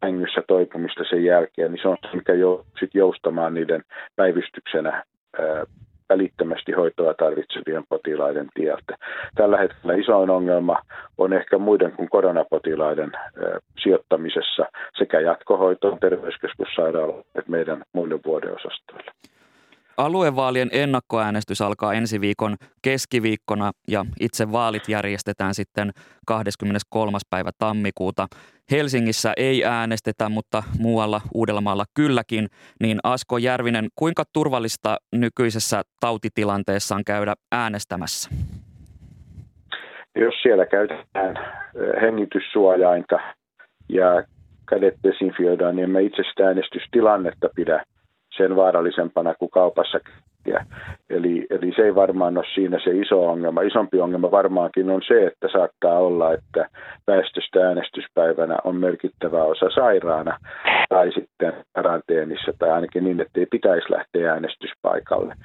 hängyssä toipumista sen jälkeen, niin se on se, mikä sitten joustamaan niiden päivystyksenä ää, välittömästi hoitoa tarvitsevien potilaiden tieltä. Tällä hetkellä isoin ongelma on ehkä muiden kuin koronapotilaiden ö, sijoittamisessa sekä jatkohoitoon terveyskeskussairaalaan että meidän muille vuodeosastoille. Aluevaalien ennakkoäänestys alkaa ensi viikon keskiviikkona, ja itse vaalit järjestetään sitten kahdeskymmeneskolmas päivä tammikuuta. Helsingissä ei äänestetä, mutta muualla Uudellamaalla kylläkin. Niin Asko Järvinen, kuinka turvallista nykyisessä tautitilanteessa on käydä äänestämässä? Jos siellä käytetään hengityssuojainta ja kädet desinfioidaan, niin emme itse sitä äänestystilannetta pidä sen vaarallisempana kuin kaupassa. Eli, eli se ei varmaan ole siinä se iso ongelma. Isompi ongelma varmaankin on se, että saattaa olla, että väestöstä äänestyspäivänä on merkittävä osa sairaana tai sitten karanteenissa tai ainakin niin, että ei pitäisi lähteä äänestyspaikalle.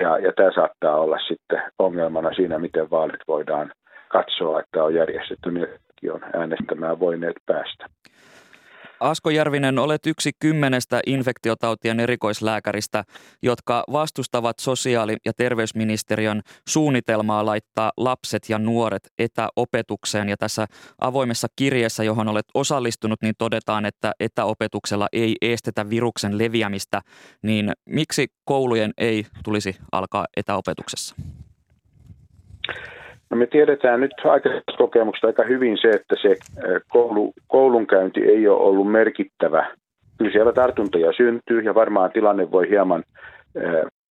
Ja, ja tämä saattaa olla sitten ongelmana siinä, miten vaalit voidaan katsoa, että on järjestetty, niin on äänestämään voineet päästä. Asko Järvinen, olet yksi kymmenestä infektiotautien erikoislääkäristä, jotka vastustavat sosiaali- ja terveysministeriön suunnitelmaa laittaa lapset ja nuoret etäopetukseen. Ja tässä avoimessa kirjeessä, johon olet osallistunut, niin todetaan, että etäopetuksella ei estetä viruksen leviämistä. Niin miksi koulujen ei tulisi alkaa etäopetuksessa? No me tiedetään nyt aikaisemmasta kokemuksesta aika hyvin se, että se koulu, koulunkäynti ei ole ollut merkittävä. Kyllä siellä tartuntoja syntyy ja varmaan tilanne voi hieman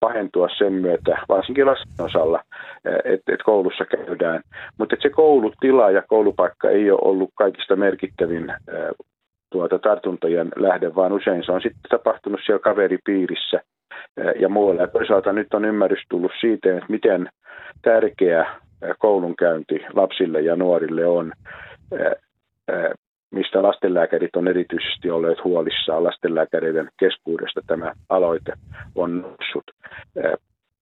pahentua sen myötä, varsinkin lasten osalla, että et koulussa käydään. Mutta se koulutila ja koulupaikka ei ole ollut kaikista merkittävin tuota, tartuntojen lähde, vaan usein se on sitten tapahtunut siellä kaveripiirissä ja muualla. Ja toisaalta nyt on ymmärrys tullut siitä, että miten tärkeä koulunkäynti lapsille ja nuorille on, mistä lastenlääkärit on erityisesti olleet huolissaan. Lastenlääkäreiden keskuudesta tämä aloite on noussut.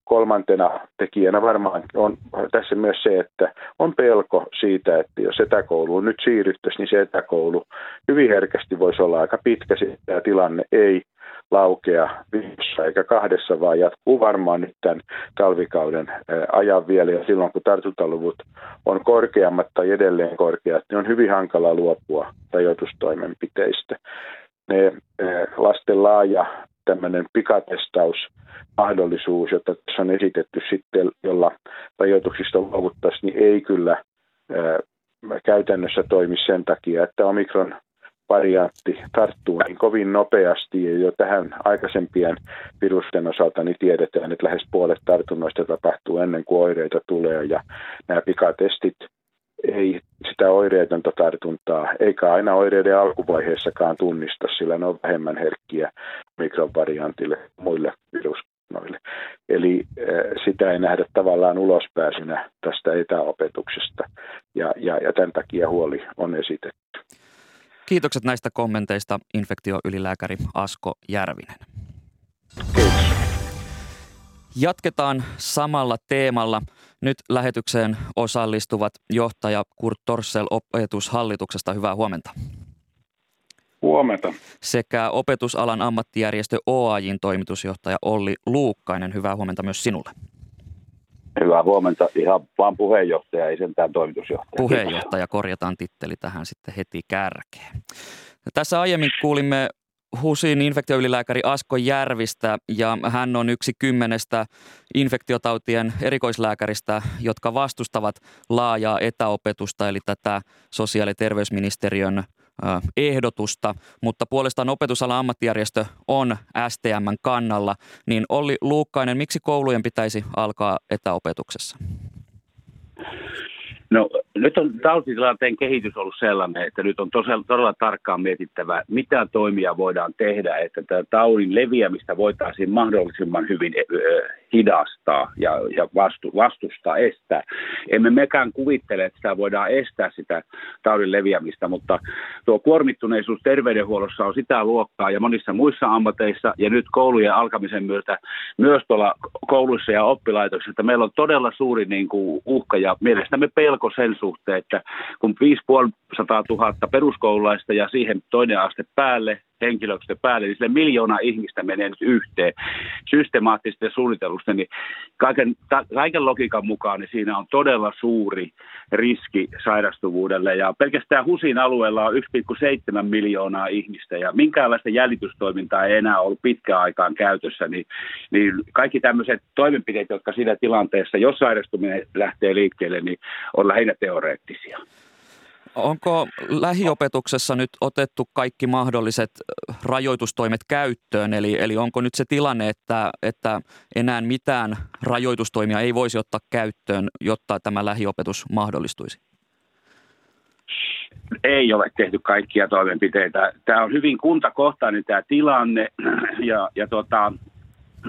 Kolmantena tekijänä varmaan on tässä myös se, että on pelko siitä, että jos etäkouluun nyt siirryttäisiin, niin se etäkoulu hyvin herkästi voisi olla aika pitkä. Tämä tilanne ei laukea viikossa eikä kahdessa, vaan jatkuu varmaan nyt tämän talvikauden ajan vielä. Ja silloin kun tartuntaluvut on korkeammat tai edelleen korkeat, niin on hyvin hankala luopua rajoitustoimenpiteistä. Ne lasten laaja tämmöinen pikatestausmahdollisuus, jota tässä on esitetty sitten, jolla rajoituksista luovuttaisiin, niin ei kyllä äh, käytännössä toimi sen takia, että omikron variantti tarttuu niin kovin nopeasti, ja jo tähän aikaisempien virusten osalta niin tiedetään, että lähes puolet tartunnoista tapahtuu ennen kuin oireita tulee, ja nämä pikatestit ei sitä oireetonta tartuntaa, eikä aina oireiden alkuvaiheessakaan tunnista, sillä ne on vähemmän herkkiä mikrovariantille muille viruskannoille. Eli sitä ei nähdä tavallaan ulospääsynä tästä etäopetuksesta, ja, ja, ja tämän takia huoli on esitetty. Kiitokset näistä kommenteista, infektioylilääkäri Asko Järvinen. Kiitos. Jatketaan samalla teemalla. Nyt lähetykseen osallistuvat johtaja Kurt Torsell Opetushallituksesta. Hyvää huomenta. Huomenta. Sekä opetusalan ammattijärjestö O A J:n toimitusjohtaja Olli Luukkainen. Hyvää huomenta myös sinulle. Hyvää huomenta. Ihan vaan puheenjohtaja, ei sentään toimitusjohtaja. Puheenjohtaja, korjataan titteli tähän sitten heti kärkeen. Tässä aiemmin kuulimme HUSin infektioylilääkäri Asko Järvistä, ja hän on yksi kymmenestä infektiotautien erikoislääkäristä, jotka vastustavat laajaa etäopetusta, eli tätä sosiaali- ja terveysministeriön ehdotusta, mutta puolestaan opetusalan ammattijärjestö on S T M:n kannalla. Niin Olli Luukkainen, miksi koulujen pitäisi alkaa etäopetuksessa? No nyt on tautitilanteen kehitys ollut sellainen, että nyt on tosiaan, todella tarkkaan mietittävä, mitä toimia voidaan tehdä, että tämä taudin leviämistä voitaisiin mahdollisimman hyvin hidastaa ja, ja vastu, vastustaa, estää. Emme mekään kuvittele, että sitä voidaan estää sitä taudin leviämistä, mutta tuo kuormittuneisuus terveydenhuollossa on sitä luokkaa ja monissa muissa ammateissa ja nyt koulujen alkamisen myötä myös tuolla kouluissa ja oppilaitoksissa, että meillä on todella suuri niin kuin, uhka ja mielestämme pelko sen suhteen, että kun viisisataaviisikymmentätuhatta peruskoululaista ja siihen toinen aste päälle, henkilöstö päälle, niin sille miljoona ihmistä menee nyt yhteen systemaattisesti ja suunnitellusti, niin kaiken, ta, kaiken logiikan mukaan niin siinä on todella suuri riski sairastuvuudelle, ja pelkästään HUSin alueella on yksi pilkku seitsemän miljoonaa ihmistä, ja minkäänlaista jäljitystoimintaa ei enää ollut pitkään aikaan käytössä, niin, niin kaikki tämmöiset toimenpiteet, jotka siinä tilanteessa, jos sairastuminen lähtee liikkeelle, niin on lähinnä teoreettisia. Onko lähiopetuksessa nyt otettu kaikki mahdolliset rajoitustoimet käyttöön? Eli, eli onko nyt se tilanne, että, että enää mitään rajoitustoimia ei voisi ottaa käyttöön, jotta tämä lähiopetus mahdollistuisi? Ei ole tehty kaikkia toimenpiteitä. Tämä on hyvin kuntakohtainen tämä tilanne ja, ja tuota...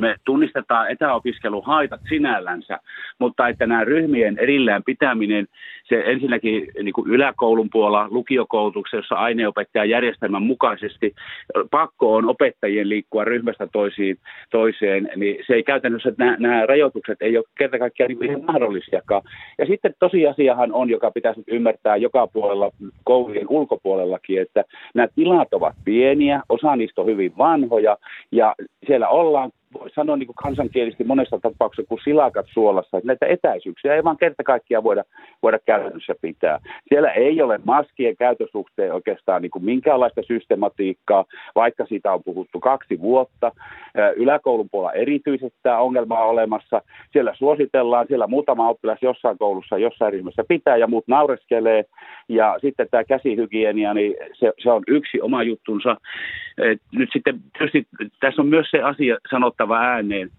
Me tunnistetaan etäopiskelun haitat sinällänsä, mutta että nämä ryhmien erillään pitäminen, se ensinnäkin niin kuin yläkoulun puolella, lukiokoulutuksessa aineopettajan järjestelmän mukaisesti, pakko on opettajien liikkua ryhmästä toisiin, toiseen, niin se ei käytännössä, että nämä, nämä rajoitukset ei ole kerta kaikkiaan niin ihan mahdollisiakaan. Ja sitten tosiasiahan on, joka pitäisi ymmärtää joka puolella, koulujen ulkopuolellakin, että nämä tilat ovat pieniä, osa niistä on hyvin vanhoja ja siellä ollaan, voi sanoa niin kuin kansankielisesti monessa tapauksessa, kun silakat suolassa, että näitä etäisyyksiä ei vaan kerta kaikkiaan voida, voida käytännössä pitää. Siellä ei ole maskien käytösuhteen oikeastaan niin kuin minkäänlaista systematiikkaa, vaikka siitä on puhuttu kaksi vuotta. Yläkoulun puolella erityisesti tämä ongelma on olemassa. Siellä suositellaan, siellä muutama oppilas jossain koulussa, jossain ryhmässä pitää ja muut naureskelee. Ja sitten tämä käsihygienia, niin se, se on yksi oma juttunsa. Nyt sitten tietysti tässä on myös se asia sanottu ääneen,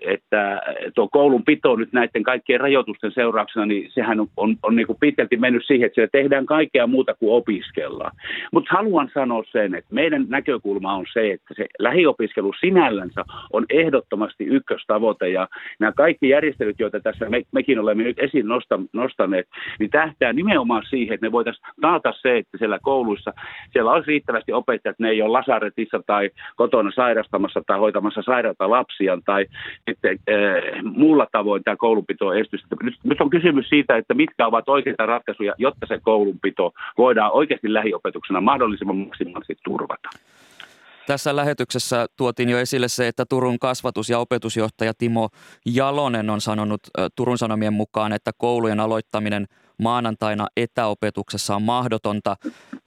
että tuo koulun pito nyt näiden kaikkien rajoitusten seurauksena, niin sehän on, on, on niin kuin pitkälti mennyt siihen, että siellä tehdään kaikkea muuta kuin opiskellaan. Mutta haluan sanoa sen, että meidän näkökulma on se, että se lähiopiskelu sinällänsä on ehdottomasti ykköstavoite, ja nämä kaikki järjestelyt, joita tässä me, mekin olemme nyt esiin nostaneet, niin tähtää nimenomaan siihen, että me voitaisiin taata se, että siellä kouluissa, siellä olisi riittävästi opettajat, ne ei ole lasaretissa tai kotona sairastamassa tai hoitamassa sairaata lapsia tai sitten äh, muulla tavoin tämä koulunpito estys. Nyt, nyt on kysymys siitä, että mitkä ovat oikeita ratkaisuja, jotta se koulunpito voidaan oikeasti lähiopetuksena mahdollisimman maksimaalisesti turvata. Tässä lähetyksessä tuotiin jo esille se, että Turun kasvatus- ja opetusjohtaja Timo Jalonen on sanonut Turun Sanomien mukaan, että koulujen aloittaminen maanantaina etäopetuksessa on mahdotonta.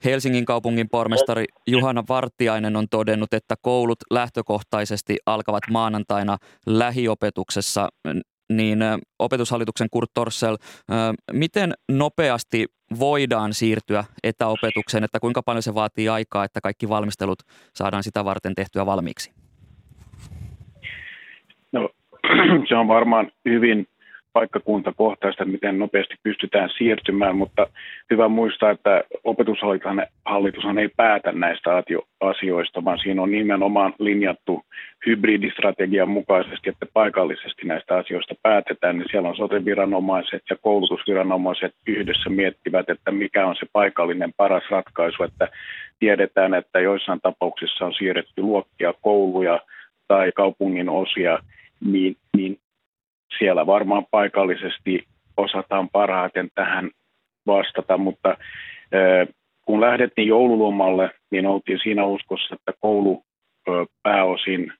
Helsingin kaupungin pormestari Juhana Vartiainen on todennut, että koulut lähtökohtaisesti alkavat maanantaina lähiopetuksessa. Niin Opetushallituksen Kurt Torsell, miten nopeasti voidaan siirtyä etäopetukseen, että kuinka paljon se vaatii aikaa, että kaikki valmistelut saadaan sitä varten tehtyä valmiiksi? No, se on varmaan hyvin paikkakuntakohtaista, miten nopeasti pystytään siirtymään, mutta hyvä muistaa, että opetushallitushan ei päätä näistä asioista, vaan siinä on nimenomaan linjattu hybridistrategian mukaisesti, että paikallisesti näistä asioista päätetään, niin siellä on soteviranomaiset ja koulutusviranomaiset yhdessä miettivät, että mikä on se paikallinen paras ratkaisu, että tiedetään, että joissain tapauksissa on siirretty luokkia, kouluja tai kaupungin osia, niin, niin siellä varmaan paikallisesti osataan parhaiten tähän vastata, mutta kun lähdettiin joululomalle, niin oltiin siinä uskossa, että koulu pääosin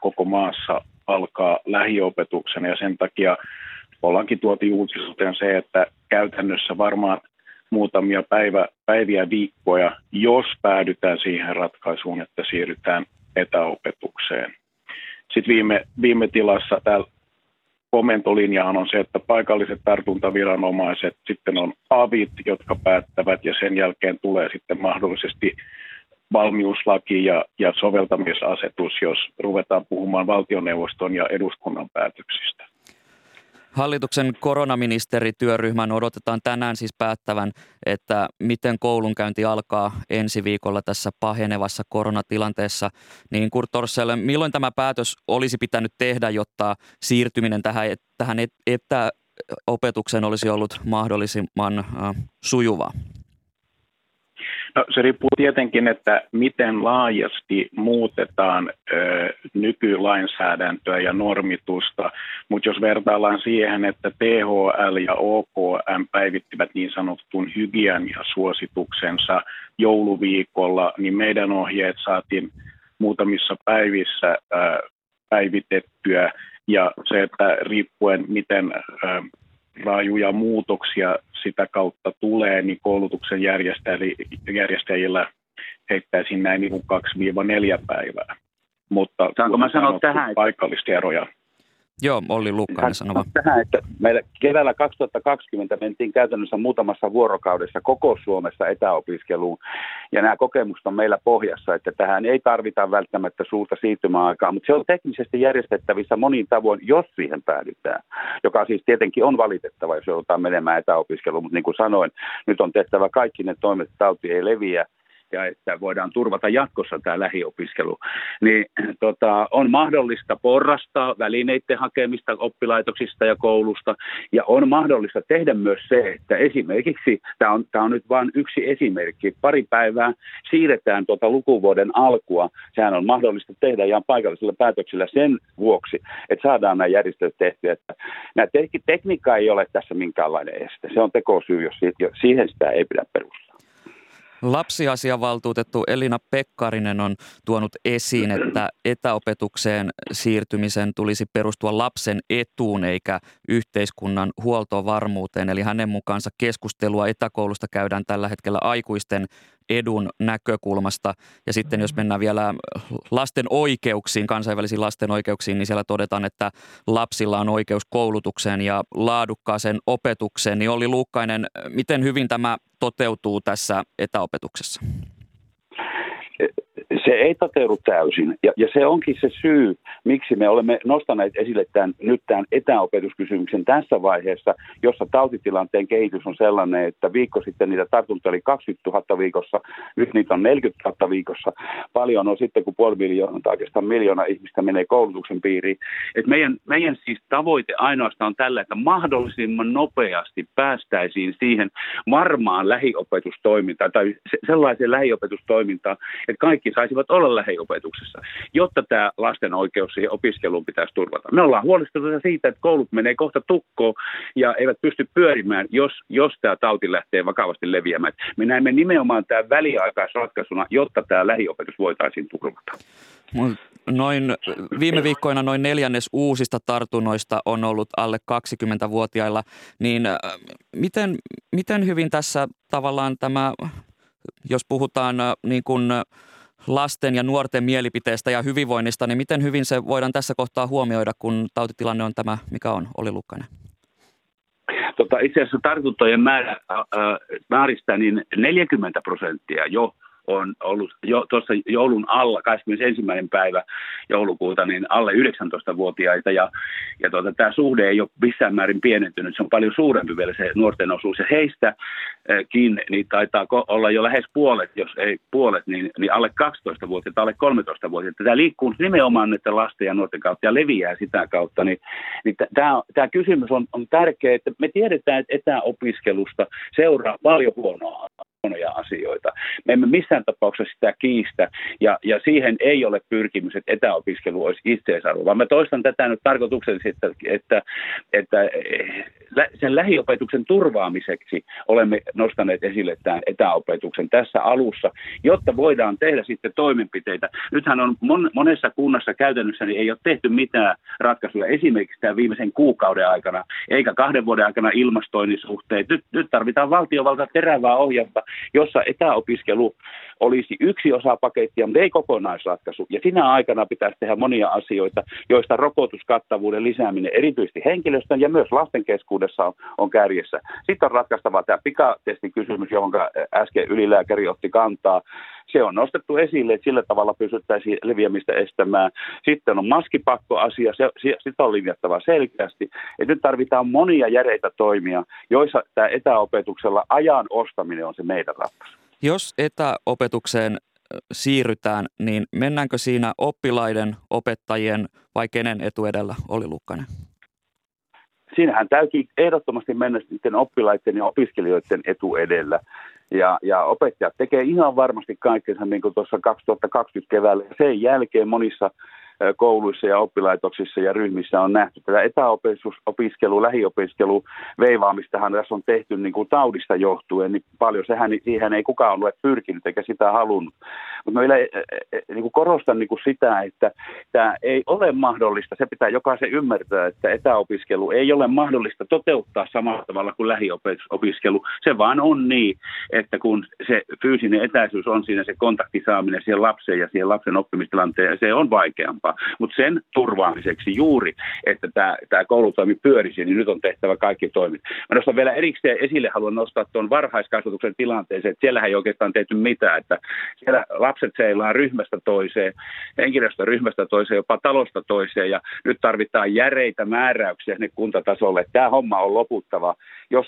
koko maassa alkaa lähiopetuksena ja sen takia ollaankin tuotiin uutisuuteen se, että käytännössä varmaan muutamia päivä, päiviä viikkoja, jos päädytään siihen ratkaisuun, että siirrytään etäopetukseen. Sitten viime, viime tilassa täällä komentolinjahan on se, että paikalliset tartuntaviranomaiset, sitten on avit, jotka päättävät ja sen jälkeen tulee sitten mahdollisesti valmiuslaki ja, ja soveltamisasetus, jos ruvetaan puhumaan valtioneuvoston ja eduskunnan päätöksistä. Hallituksen koronaministerityöryhmän odotetaan tänään siis päättävän, että miten koulunkäynti alkaa ensi viikolla tässä pahenevassa koronatilanteessa. Niin Kurt Torsell, milloin tämä päätös olisi pitänyt tehdä, jotta siirtyminen tähän, tähän etäopetukseen olisi ollut mahdollisimman sujuvaa? No, se riippuu tietenkin, että miten laajasti muutetaan ö, nykylainsäädäntöä ja normitusta, mutta jos vertaillaan siihen, että T H L ja O K M päivittivät niin sanotun hygieniasuosituksensa jouluviikolla, niin meidän ohjeet saatiin muutamissa päivissä ö, päivitettyä ja se, että riippuen miten ö, rajuja muutoksia sitä kautta tulee, niin koulutuksen järjestäjillä heittäisiin näin niin kuin kaksi neljä päivää. Mutta saanko mä sanoa tähän, paikallisia eroja. Joo, Olli Luukkainen sanoo. Tähän, että meillä keväällä kaksituhattakaksikymmentä mentiin käytännössä muutamassa vuorokaudessa koko Suomessa etäopiskeluun. Ja nämä kokemukset on meillä pohjassa, että tähän ei tarvita välttämättä suurta siirtymäaikaa, mutta se on teknisesti järjestettävissä monin tavoin, jos siihen päädytään. Joka siis tietenkin on valitettava, jos joudutaan menemään etäopiskeluun, mutta niin kuin sanoin, nyt on tehtävä kaikki ne toimet, että tauti ei leviä. Ja että voidaan turvata jatkossa tämä lähiopiskelu, niin tota, on mahdollista porrastaa välineiden hakemista oppilaitoksista ja koulusta, ja on mahdollista tehdä myös se, että esimerkiksi, tämä on, tämä on nyt vain yksi esimerkki, pari päivää siirretään tuota lukuvuoden alkua, sehän on mahdollista tehdä ihan paikallisilla päätöksillä sen vuoksi, että saadaan nämä järjestöt tehtyä, että nämä te- tekniikka ei ole tässä minkäänlainen este, se on tekosyy, jos siihen sitä ei pidä perustaa. Lapsiasiavaltuutettu Elina Pekkarinen on tuonut esiin, että etäopetukseen siirtymisen tulisi perustua lapsen etuun eikä yhteiskunnan huoltovarmuuteen. Eli hänen mukaansa keskustelua etäkoulusta käydään tällä hetkellä aikuisten edun näkökulmasta. Ja sitten jos mennään vielä lasten oikeuksiin, kansainvälisiin lasten oikeuksiin, niin siellä todetaan, että lapsilla on oikeus koulutukseen ja laadukkaaseen opetukseen. Niin Olli Luukkainen, miten hyvin tämä toteutuu tässä etäopetuksessa? Se ei toteudu täysin, ja, ja se onkin se syy, miksi me olemme nostaneet esille tämän, nyt tämän etäopetuskysymyksen tässä vaiheessa, jossa tautitilanteen kehitys on sellainen, että viikko sitten niitä tartuntoja oli kaksikymmentätuhatta viikossa, nyt niitä on neljäkymmentätuhatta viikossa. Paljon on sitten, kun puoli miljoonaa tai oikeastaan miljoona ihmistä menee koulutuksen piiriin. Et meidän, meidän siis tavoite ainoastaan on tällä, että mahdollisimman nopeasti päästäisiin siihen varmaan lähiopetustoimintaan tai sellaiseen lähiopetustoimintaan, että kaikki saisivat olla lähiopetuksessa, jotta tämä lasten oikeus siihen opiskeluun pitäisi turvata. Me ollaan huolestuneita siitä, että koulut menee kohta tukkoon ja eivät pysty pyörimään, jos, jos tämä tauti lähtee vakavasti leviämään. Me näemme nimenomaan tämän väliaikaisratkaisuna, jotta tämä lähiopetus voitaisiin turvata. Noin, viime viikkoina noin neljännes uusista tartunnoista on ollut alle kaksikymmentävuotiailla, niin miten, miten hyvin tässä tavallaan tämä, jos puhutaan niin kuin lasten ja nuorten mielipiteestä ja hyvinvoinnista, niin miten hyvin se voidaan tässä kohtaa huomioida, kun tautitilanne on tämä, mikä on, Olli Luukkainen? Tota, itse asiassa tartuntojen määrä, äh, määristä niin neljäkymmentä prosenttia jo on ollut jo tuossa joulun alla, kahdeskymmenesensimmäinen päivä joulukuuta, niin alle yhdeksäntoistavuotiaita. Ja, ja tuota, tämä suhde ei ole missään määrin pienentynyt. Se on paljon suurempi vielä se nuorten osuus. Ja heistäkin niin taitaa olla jo lähes puolet, jos ei puolet, niin, niin alle kaksitoistavuotiaita, alle kolmetoistavuotiaita. Tämä liikkuu nimenomaan näiden lasten ja nuorten kautta ja leviää sitä kautta. Niin, niin tämä, tämä kysymys on, on tärkeä, että me tiedetään, että etäopiskelusta seuraa paljon huonoa. huonoja asioita. Me emme missään tapauksessa sitä kiistä, ja, ja siihen ei ole pyrkimys, että etäopiskelu olisi itseisarvo, vaan mä toistan tätä nyt tarkoituksellisesti, että, että sen lähiopetuksen turvaamiseksi olemme nostaneet esille tämän etäopetuksen tässä alussa, jotta voidaan tehdä sitten toimenpiteitä. Nythän on monessa kunnassa käytännössä niin ei ole tehty mitään ratkaisuja esimerkiksi tämän viimeisen kuukauden aikana, eikä kahden vuoden aikana ilmastoinnin suhteen. Nyt, nyt tarvitaan valtiovalta terävää ohjelmaa, jossa etäopiskelu olisi yksi osa pakettia, mutta ei kokonaisratkaisu. Ja sinä aikana pitäisi tehdä monia asioita, joista rokotuskattavuuden lisääminen erityisesti henkilöstön ja myös lasten keskuudessa on, on kärjessä. Sitten on ratkaistava tämä pikatestin kysymys, johon äsken ylilääkäri otti kantaa. Se on nostettu esille, että sillä tavalla pystyttäisiin leviämistä estämään. Sitten on maskipakkoasia, se, se, sitä on linjattava selkeästi. Et nyt tarvitaan monia järeitä toimia, joissa tämä etäopetuksella ajan ostaminen on se meidän ratkaisu. Jos etäopetukseen siirrytään, niin mennäänkö siinä oppilaiden, opettajien vai kenen etu edellä, Olli Luukkainen? Siinähän täytyy ehdottomasti mennä sitten oppilaiden ja opiskelijoiden etu edellä. Ja, ja opettajat tekee ihan varmasti kaikkensa, niin kuin tuossa kaksituhattakaksikymmentä keväällä. Sen jälkeen monissa kouluissa ja oppilaitoksissa ja ryhmissä on nähty tätä etäopiskelu, lähiopiskelu, veivaamistahan tässä on tehty niin kuin taudista johtuen, niin paljon sehän, siihen ei kukaan ole pyrkinyt eikä sitä halunnut. Mutta minä niin kuin korostan niin kuin sitä, että tämä ei ole mahdollista, se pitää jokaisen ymmärtää, että etäopiskelu ei ole mahdollista toteuttaa samalla tavalla kuin lähiopiskelu. Se vaan on niin, että kun se fyysinen etäisyys on siinä, se kontakti saaminen siihen lapseen ja siihen lapsen oppimistilanteen, se on vaikeampaa. Mutta sen turvaamiseksi juuri, että tämä, tämä koulutoimi pyörisi, niin nyt on tehtävä kaikki toimit. Mä nostan vielä erikseen esille, haluan nostaa tuon varhaiskasvatuksen tilanteeseen, että siellähän ei oikeastaan tehty mitään, että siellä lapset seilaa ryhmästä toiseen, henkilöstöryhmästä toiseen, jopa talosta toiseen, ja nyt tarvitaan järeitä määräyksiä sinne kuntatasolle. Tämä homma on loputtava, jos,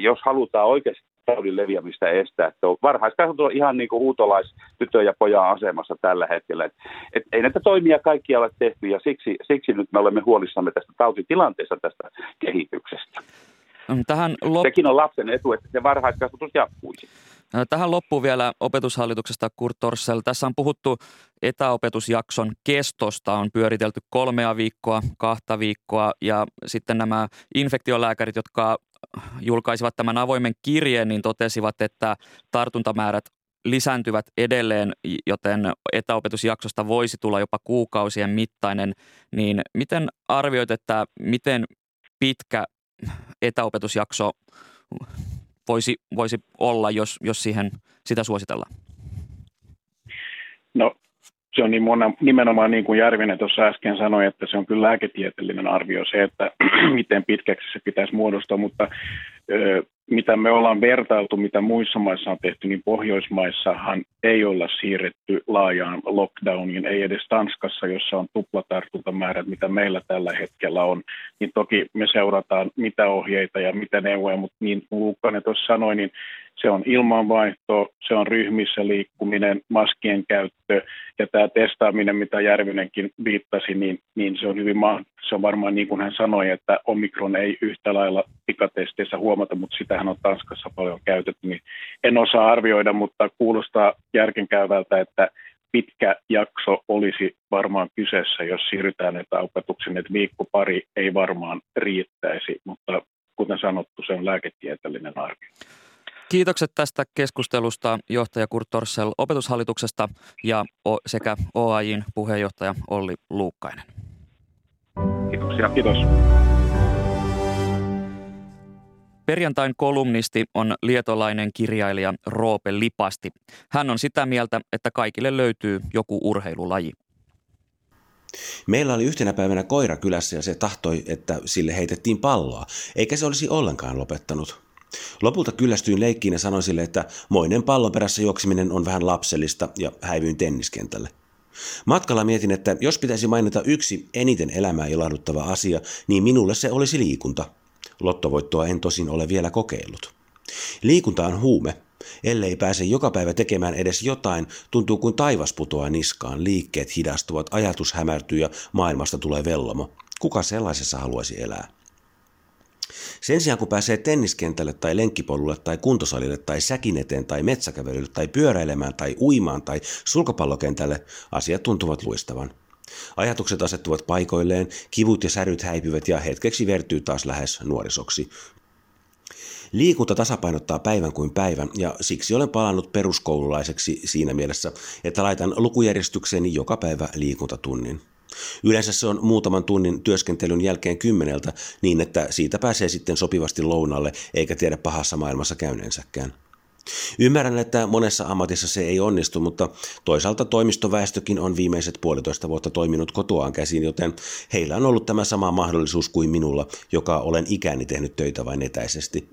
jos halutaan oikeasti taudin leviämistä estää. Varhaiskasvatus on ihan niin kuin huutolaistytön ja pojan asemassa tällä hetkellä. Et, et ei näitä toimia kaikkia ole tehty, ja siksi, siksi nyt me olemme huolissamme tästä tautitilanteesta, tästä kehityksestä. Tähän lop... Sekin on lapsen etu, että se varhaiskasvatus jatkuisi. Tähän loppuun vielä Opetushallituksesta Kurt Torsell. Tässä on puhuttu etäopetusjakson kestosta. On pyöritelty kolmea viikkoa, kahta viikkoa, ja sitten nämä infektiolääkärit, jotka julkaisivat tämän avoimen kirjeen, niin totesivat, että tartuntamäärät lisääntyvät edelleen, joten etäopetusjaksosta voisi tulla jopa kuukausien mittainen. Niin miten arvioit, että miten pitkä etäopetusjakso voisi, voisi olla, jos, jos siihen sitä suositellaan? No se on nimenomaan niin kuin Järvinen tuossa äsken sanoi, että se on kyllä lääketieteellinen arvio se, että miten pitkäksi se pitäisi muodostua, mutta mitä me ollaan vertailtu, mitä muissa maissa on tehty, niin Pohjoismaissahan ei olla siirretty laajaan lockdowniin, ei edes Tanskassa, jossa on tuplatartuntamäärät, mitä meillä tällä hetkellä on. Niin toki me seurataan mitä ohjeita ja mitä neuvoja, mutta niin kuin Luukkainen tuossa sanoi, niin se on ilmanvaihto, se on ryhmissä liikkuminen, maskien käyttö ja tämä testaaminen, mitä Järvinenkin viittasi, niin, niin se on hyvin mahdollista. Se on varmaan niin kuin hän sanoi, että omikron ei yhtä lailla pikatesteissä huomata, mutta sitähän on Tanskassa paljon käytetty. Niin en osaa arvioida, mutta kuulostaa järkenkäyvältä, että pitkä jakso olisi varmaan kyseessä, jos siirrytään etäopetukseen, että viikko pari ei varmaan riittäisi, mutta kuten sanottu, se on lääketieteellinen arvio. Kiitokset tästä keskustelusta johtaja Kurt Torsell Opetushallituksesta ja sekä O A J:n puheenjohtaja Olli Luukkainen. Kiitoksia. Kiitos. Perjantain kolumnisti on lietolainen kirjailija Roope Lipasti. Hän on sitä mieltä, että kaikille löytyy joku urheilulaji. Meillä oli yhtenä päivänä koira kylässä ja se tahtoi, että sille heitettiin palloa, eikä se olisi ollenkaan lopettanut. Lopulta kyllästyin leikkiin ja sanoin sille, että moinen pallon perässä juoksiminen on vähän lapsellista ja häivyin tenniskentälle. Matkalla mietin, että jos pitäisi mainita yksi eniten elämää ilahduttava asia, niin minulle se olisi liikunta. Lottovoittoa en tosin ole vielä kokeillut. Liikunta on huume. Ellei pääse joka päivä tekemään edes jotain, tuntuu kuin taivas putoaa niskaan, liikkeet hidastuvat, ajatus hämärtyy ja maailmasta tulee vellomo. Kuka sellaisessa haluaisi elää? Sen sijaan kun pääsee tenniskentälle tai lenkkipolulle tai kuntosalille tai säkin eteen tai metsäkävelylle tai pyöräilemään tai uimaan tai sulkapallokentälle, asiat tuntuvat luistavan. Ajatukset asettuvat paikoilleen, kivut ja säryt häipyvät ja hetkeksi vertyy taas lähes nuorisoksi. Liikunta tasapainottaa päivän kuin päivän ja siksi olen palannut peruskoululaiseksi siinä mielessä, että laitan lukujärjestykseeni joka päivä liikuntatunnin. Yleensä se on muutaman tunnin työskentelyn jälkeen kymmeneltä niin, että siitä pääsee sitten sopivasti lounalle eikä tiedä pahassa maailmassa käyneensäkään. Ymmärrän, että monessa ammatissa se ei onnistu, mutta toisaalta toimistoväestökin on viimeiset puolitoista vuotta toiminut kotoaan käsin, joten heillä on ollut tämä sama mahdollisuus kuin minulla, joka olen ikäni tehnyt töitä vain etäisesti.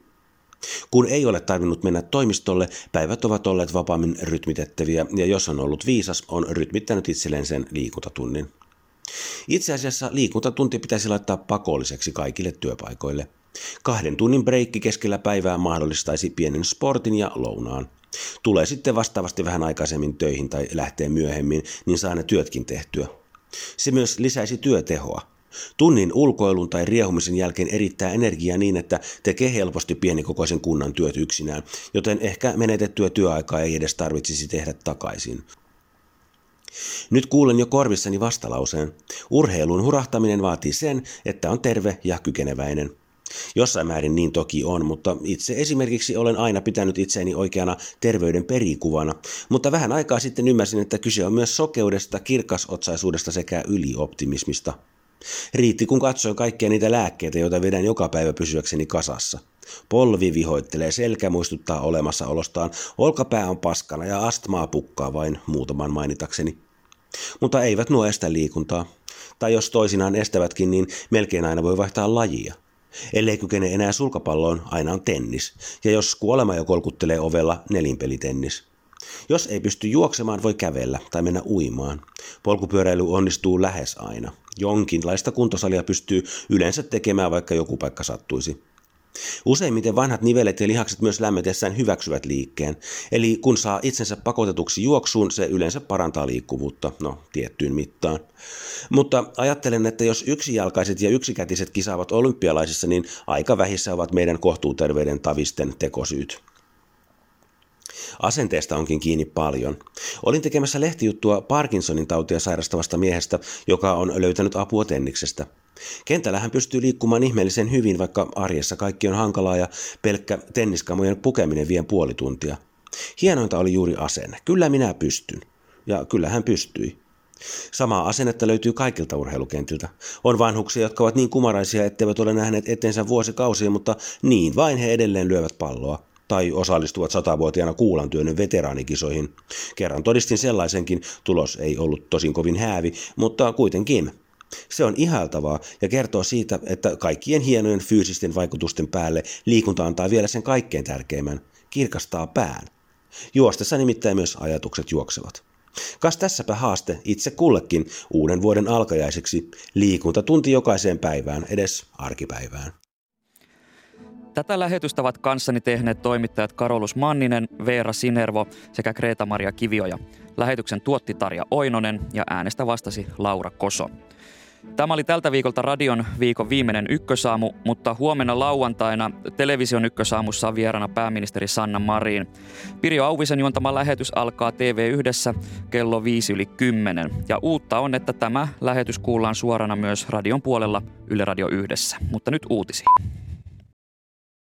Kun ei ole tarvinnut mennä toimistolle, päivät ovat olleet vapaammin rytmitettäviä ja jos on ollut viisas, on rytmittänyt itselleen sen liikuntatunnin. Itse asiassa liikuntatunti pitäisi laittaa pakolliseksi kaikille työpaikoille. Kahden tunnin breikki keskellä päivää mahdollistaisi pienen sportin ja lounaan. Tulee sitten vastaavasti vähän aikaisemmin töihin tai lähtee myöhemmin, niin saa ne työtkin tehtyä. Se myös lisäisi työtehoa. Tunnin ulkoilun tai riehumisen jälkeen erittää energiaa niin, että tekee helposti pienikokoisen kunnan työt yksinään, joten ehkä menetettyä työaikaa ei edes tarvitsisi tehdä takaisin. Nyt kuulen jo korvissani vastalauseen. Urheilun hurahtaminen vaatii sen, että on terve ja kykeneväinen. Jossain määrin niin toki on, mutta itse esimerkiksi olen aina pitänyt itseäni oikeana terveyden perikuvana, mutta vähän aikaa sitten ymmärsin, että kyse on myös sokeudesta, kirkasotsaisuudesta sekä ylioptimismista. Riitti kun katsoin kaikkia niitä lääkkeitä, joita vedän joka päivä pysyäkseni kasassa. Polvi vihoittelee, selkä muistuttaa olemassaolostaan, olkapää on paskana ja astmaa pukkaa vain muutaman mainitakseni. Mutta eivät nuo estä liikuntaa. Tai jos toisinaan estävätkin, niin melkein aina voi vaihtaa lajia. Ellei kykene enää sulkapalloon, aina on tennis. Ja jos kuolema jo kolkuttelee ovella, nelinpelitennis. Jos ei pysty juoksemaan, voi kävellä tai mennä uimaan. Polkupyöräily onnistuu lähes aina. Jonkinlaista kuntosalia pystyy yleensä tekemään, vaikka joku paikka sattuisi. Useimmiten vanhat nivelet ja lihakset myös lämmetessään hyväksyvät liikkeen, eli kun saa itsensä pakotetuksi juoksuun, se yleensä parantaa liikkuvuutta, no tiettyyn mittaan. Mutta ajattelen, että jos yksijalkaiset ja yksikätiset kisaavat olympialaisissa, niin aika vähissä ovat meidän kohtuuterveyden tavisten tekosyyt. Asenteesta onkin kiinni paljon. Olin tekemässä lehtijuttua Parkinsonin tautia sairastavasta miehestä, joka on löytänyt apua tenniksestä. Kentällä hän pystyy liikkumaan ihmeellisen hyvin, vaikka arjessa kaikki on hankalaa ja pelkkä tenniskamojen pukeminen vie puoli tuntia. Hienointa oli juuri asenne. Kyllä minä pystyn. Ja kyllä hän pystyi. Samaa asennetta löytyy kaikilta urheilukentiltä. On vanhuksia, jotka ovat niin kumaraisia, etteivät ole nähneet eteensä vuosikausia, mutta niin vain he edelleen lyövät palloa. Tai osallistuvat satavuotiaana kuulantyönnön veteraanikisoihin. Kerran todistin sellaisenkin, tulos ei ollut tosin kovin häävi, mutta kuitenkin. Se on ihailtavaa ja kertoo siitä, että kaikkien hienojen fyysisten vaikutusten päälle liikunta antaa vielä sen kaikkein tärkeimmän, kirkastaa pään. Juostessa nimittäin myös ajatukset juoksevat. Kas tässäpä haaste itse kullekin uuden vuoden alkajaiseksi, liikuntatunti jokaiseen päivään, edes arkipäivään. Tätä lähetystä ovat kanssani tehneet toimittajat Carolus Manninen, Veera Sinervo sekä Kreeta-Maria Kivioja. Lähetyksen tuotti Tarja Oinonen ja äänestä vastasi Laura Koso. Tämä oli tältä viikolta radion viikon viimeinen ykkösaamu, mutta huomenna lauantaina television ykkösaamussa on vieraana pääministeri Sanna Marin. Pirjo Auvisen juontama lähetys alkaa T V yhdessä kello viisi yli kymmenen. Ja uutta on, että tämä lähetys kuullaan suorana myös radion puolella Yle Radio yhdessä. Mutta nyt uutisiin.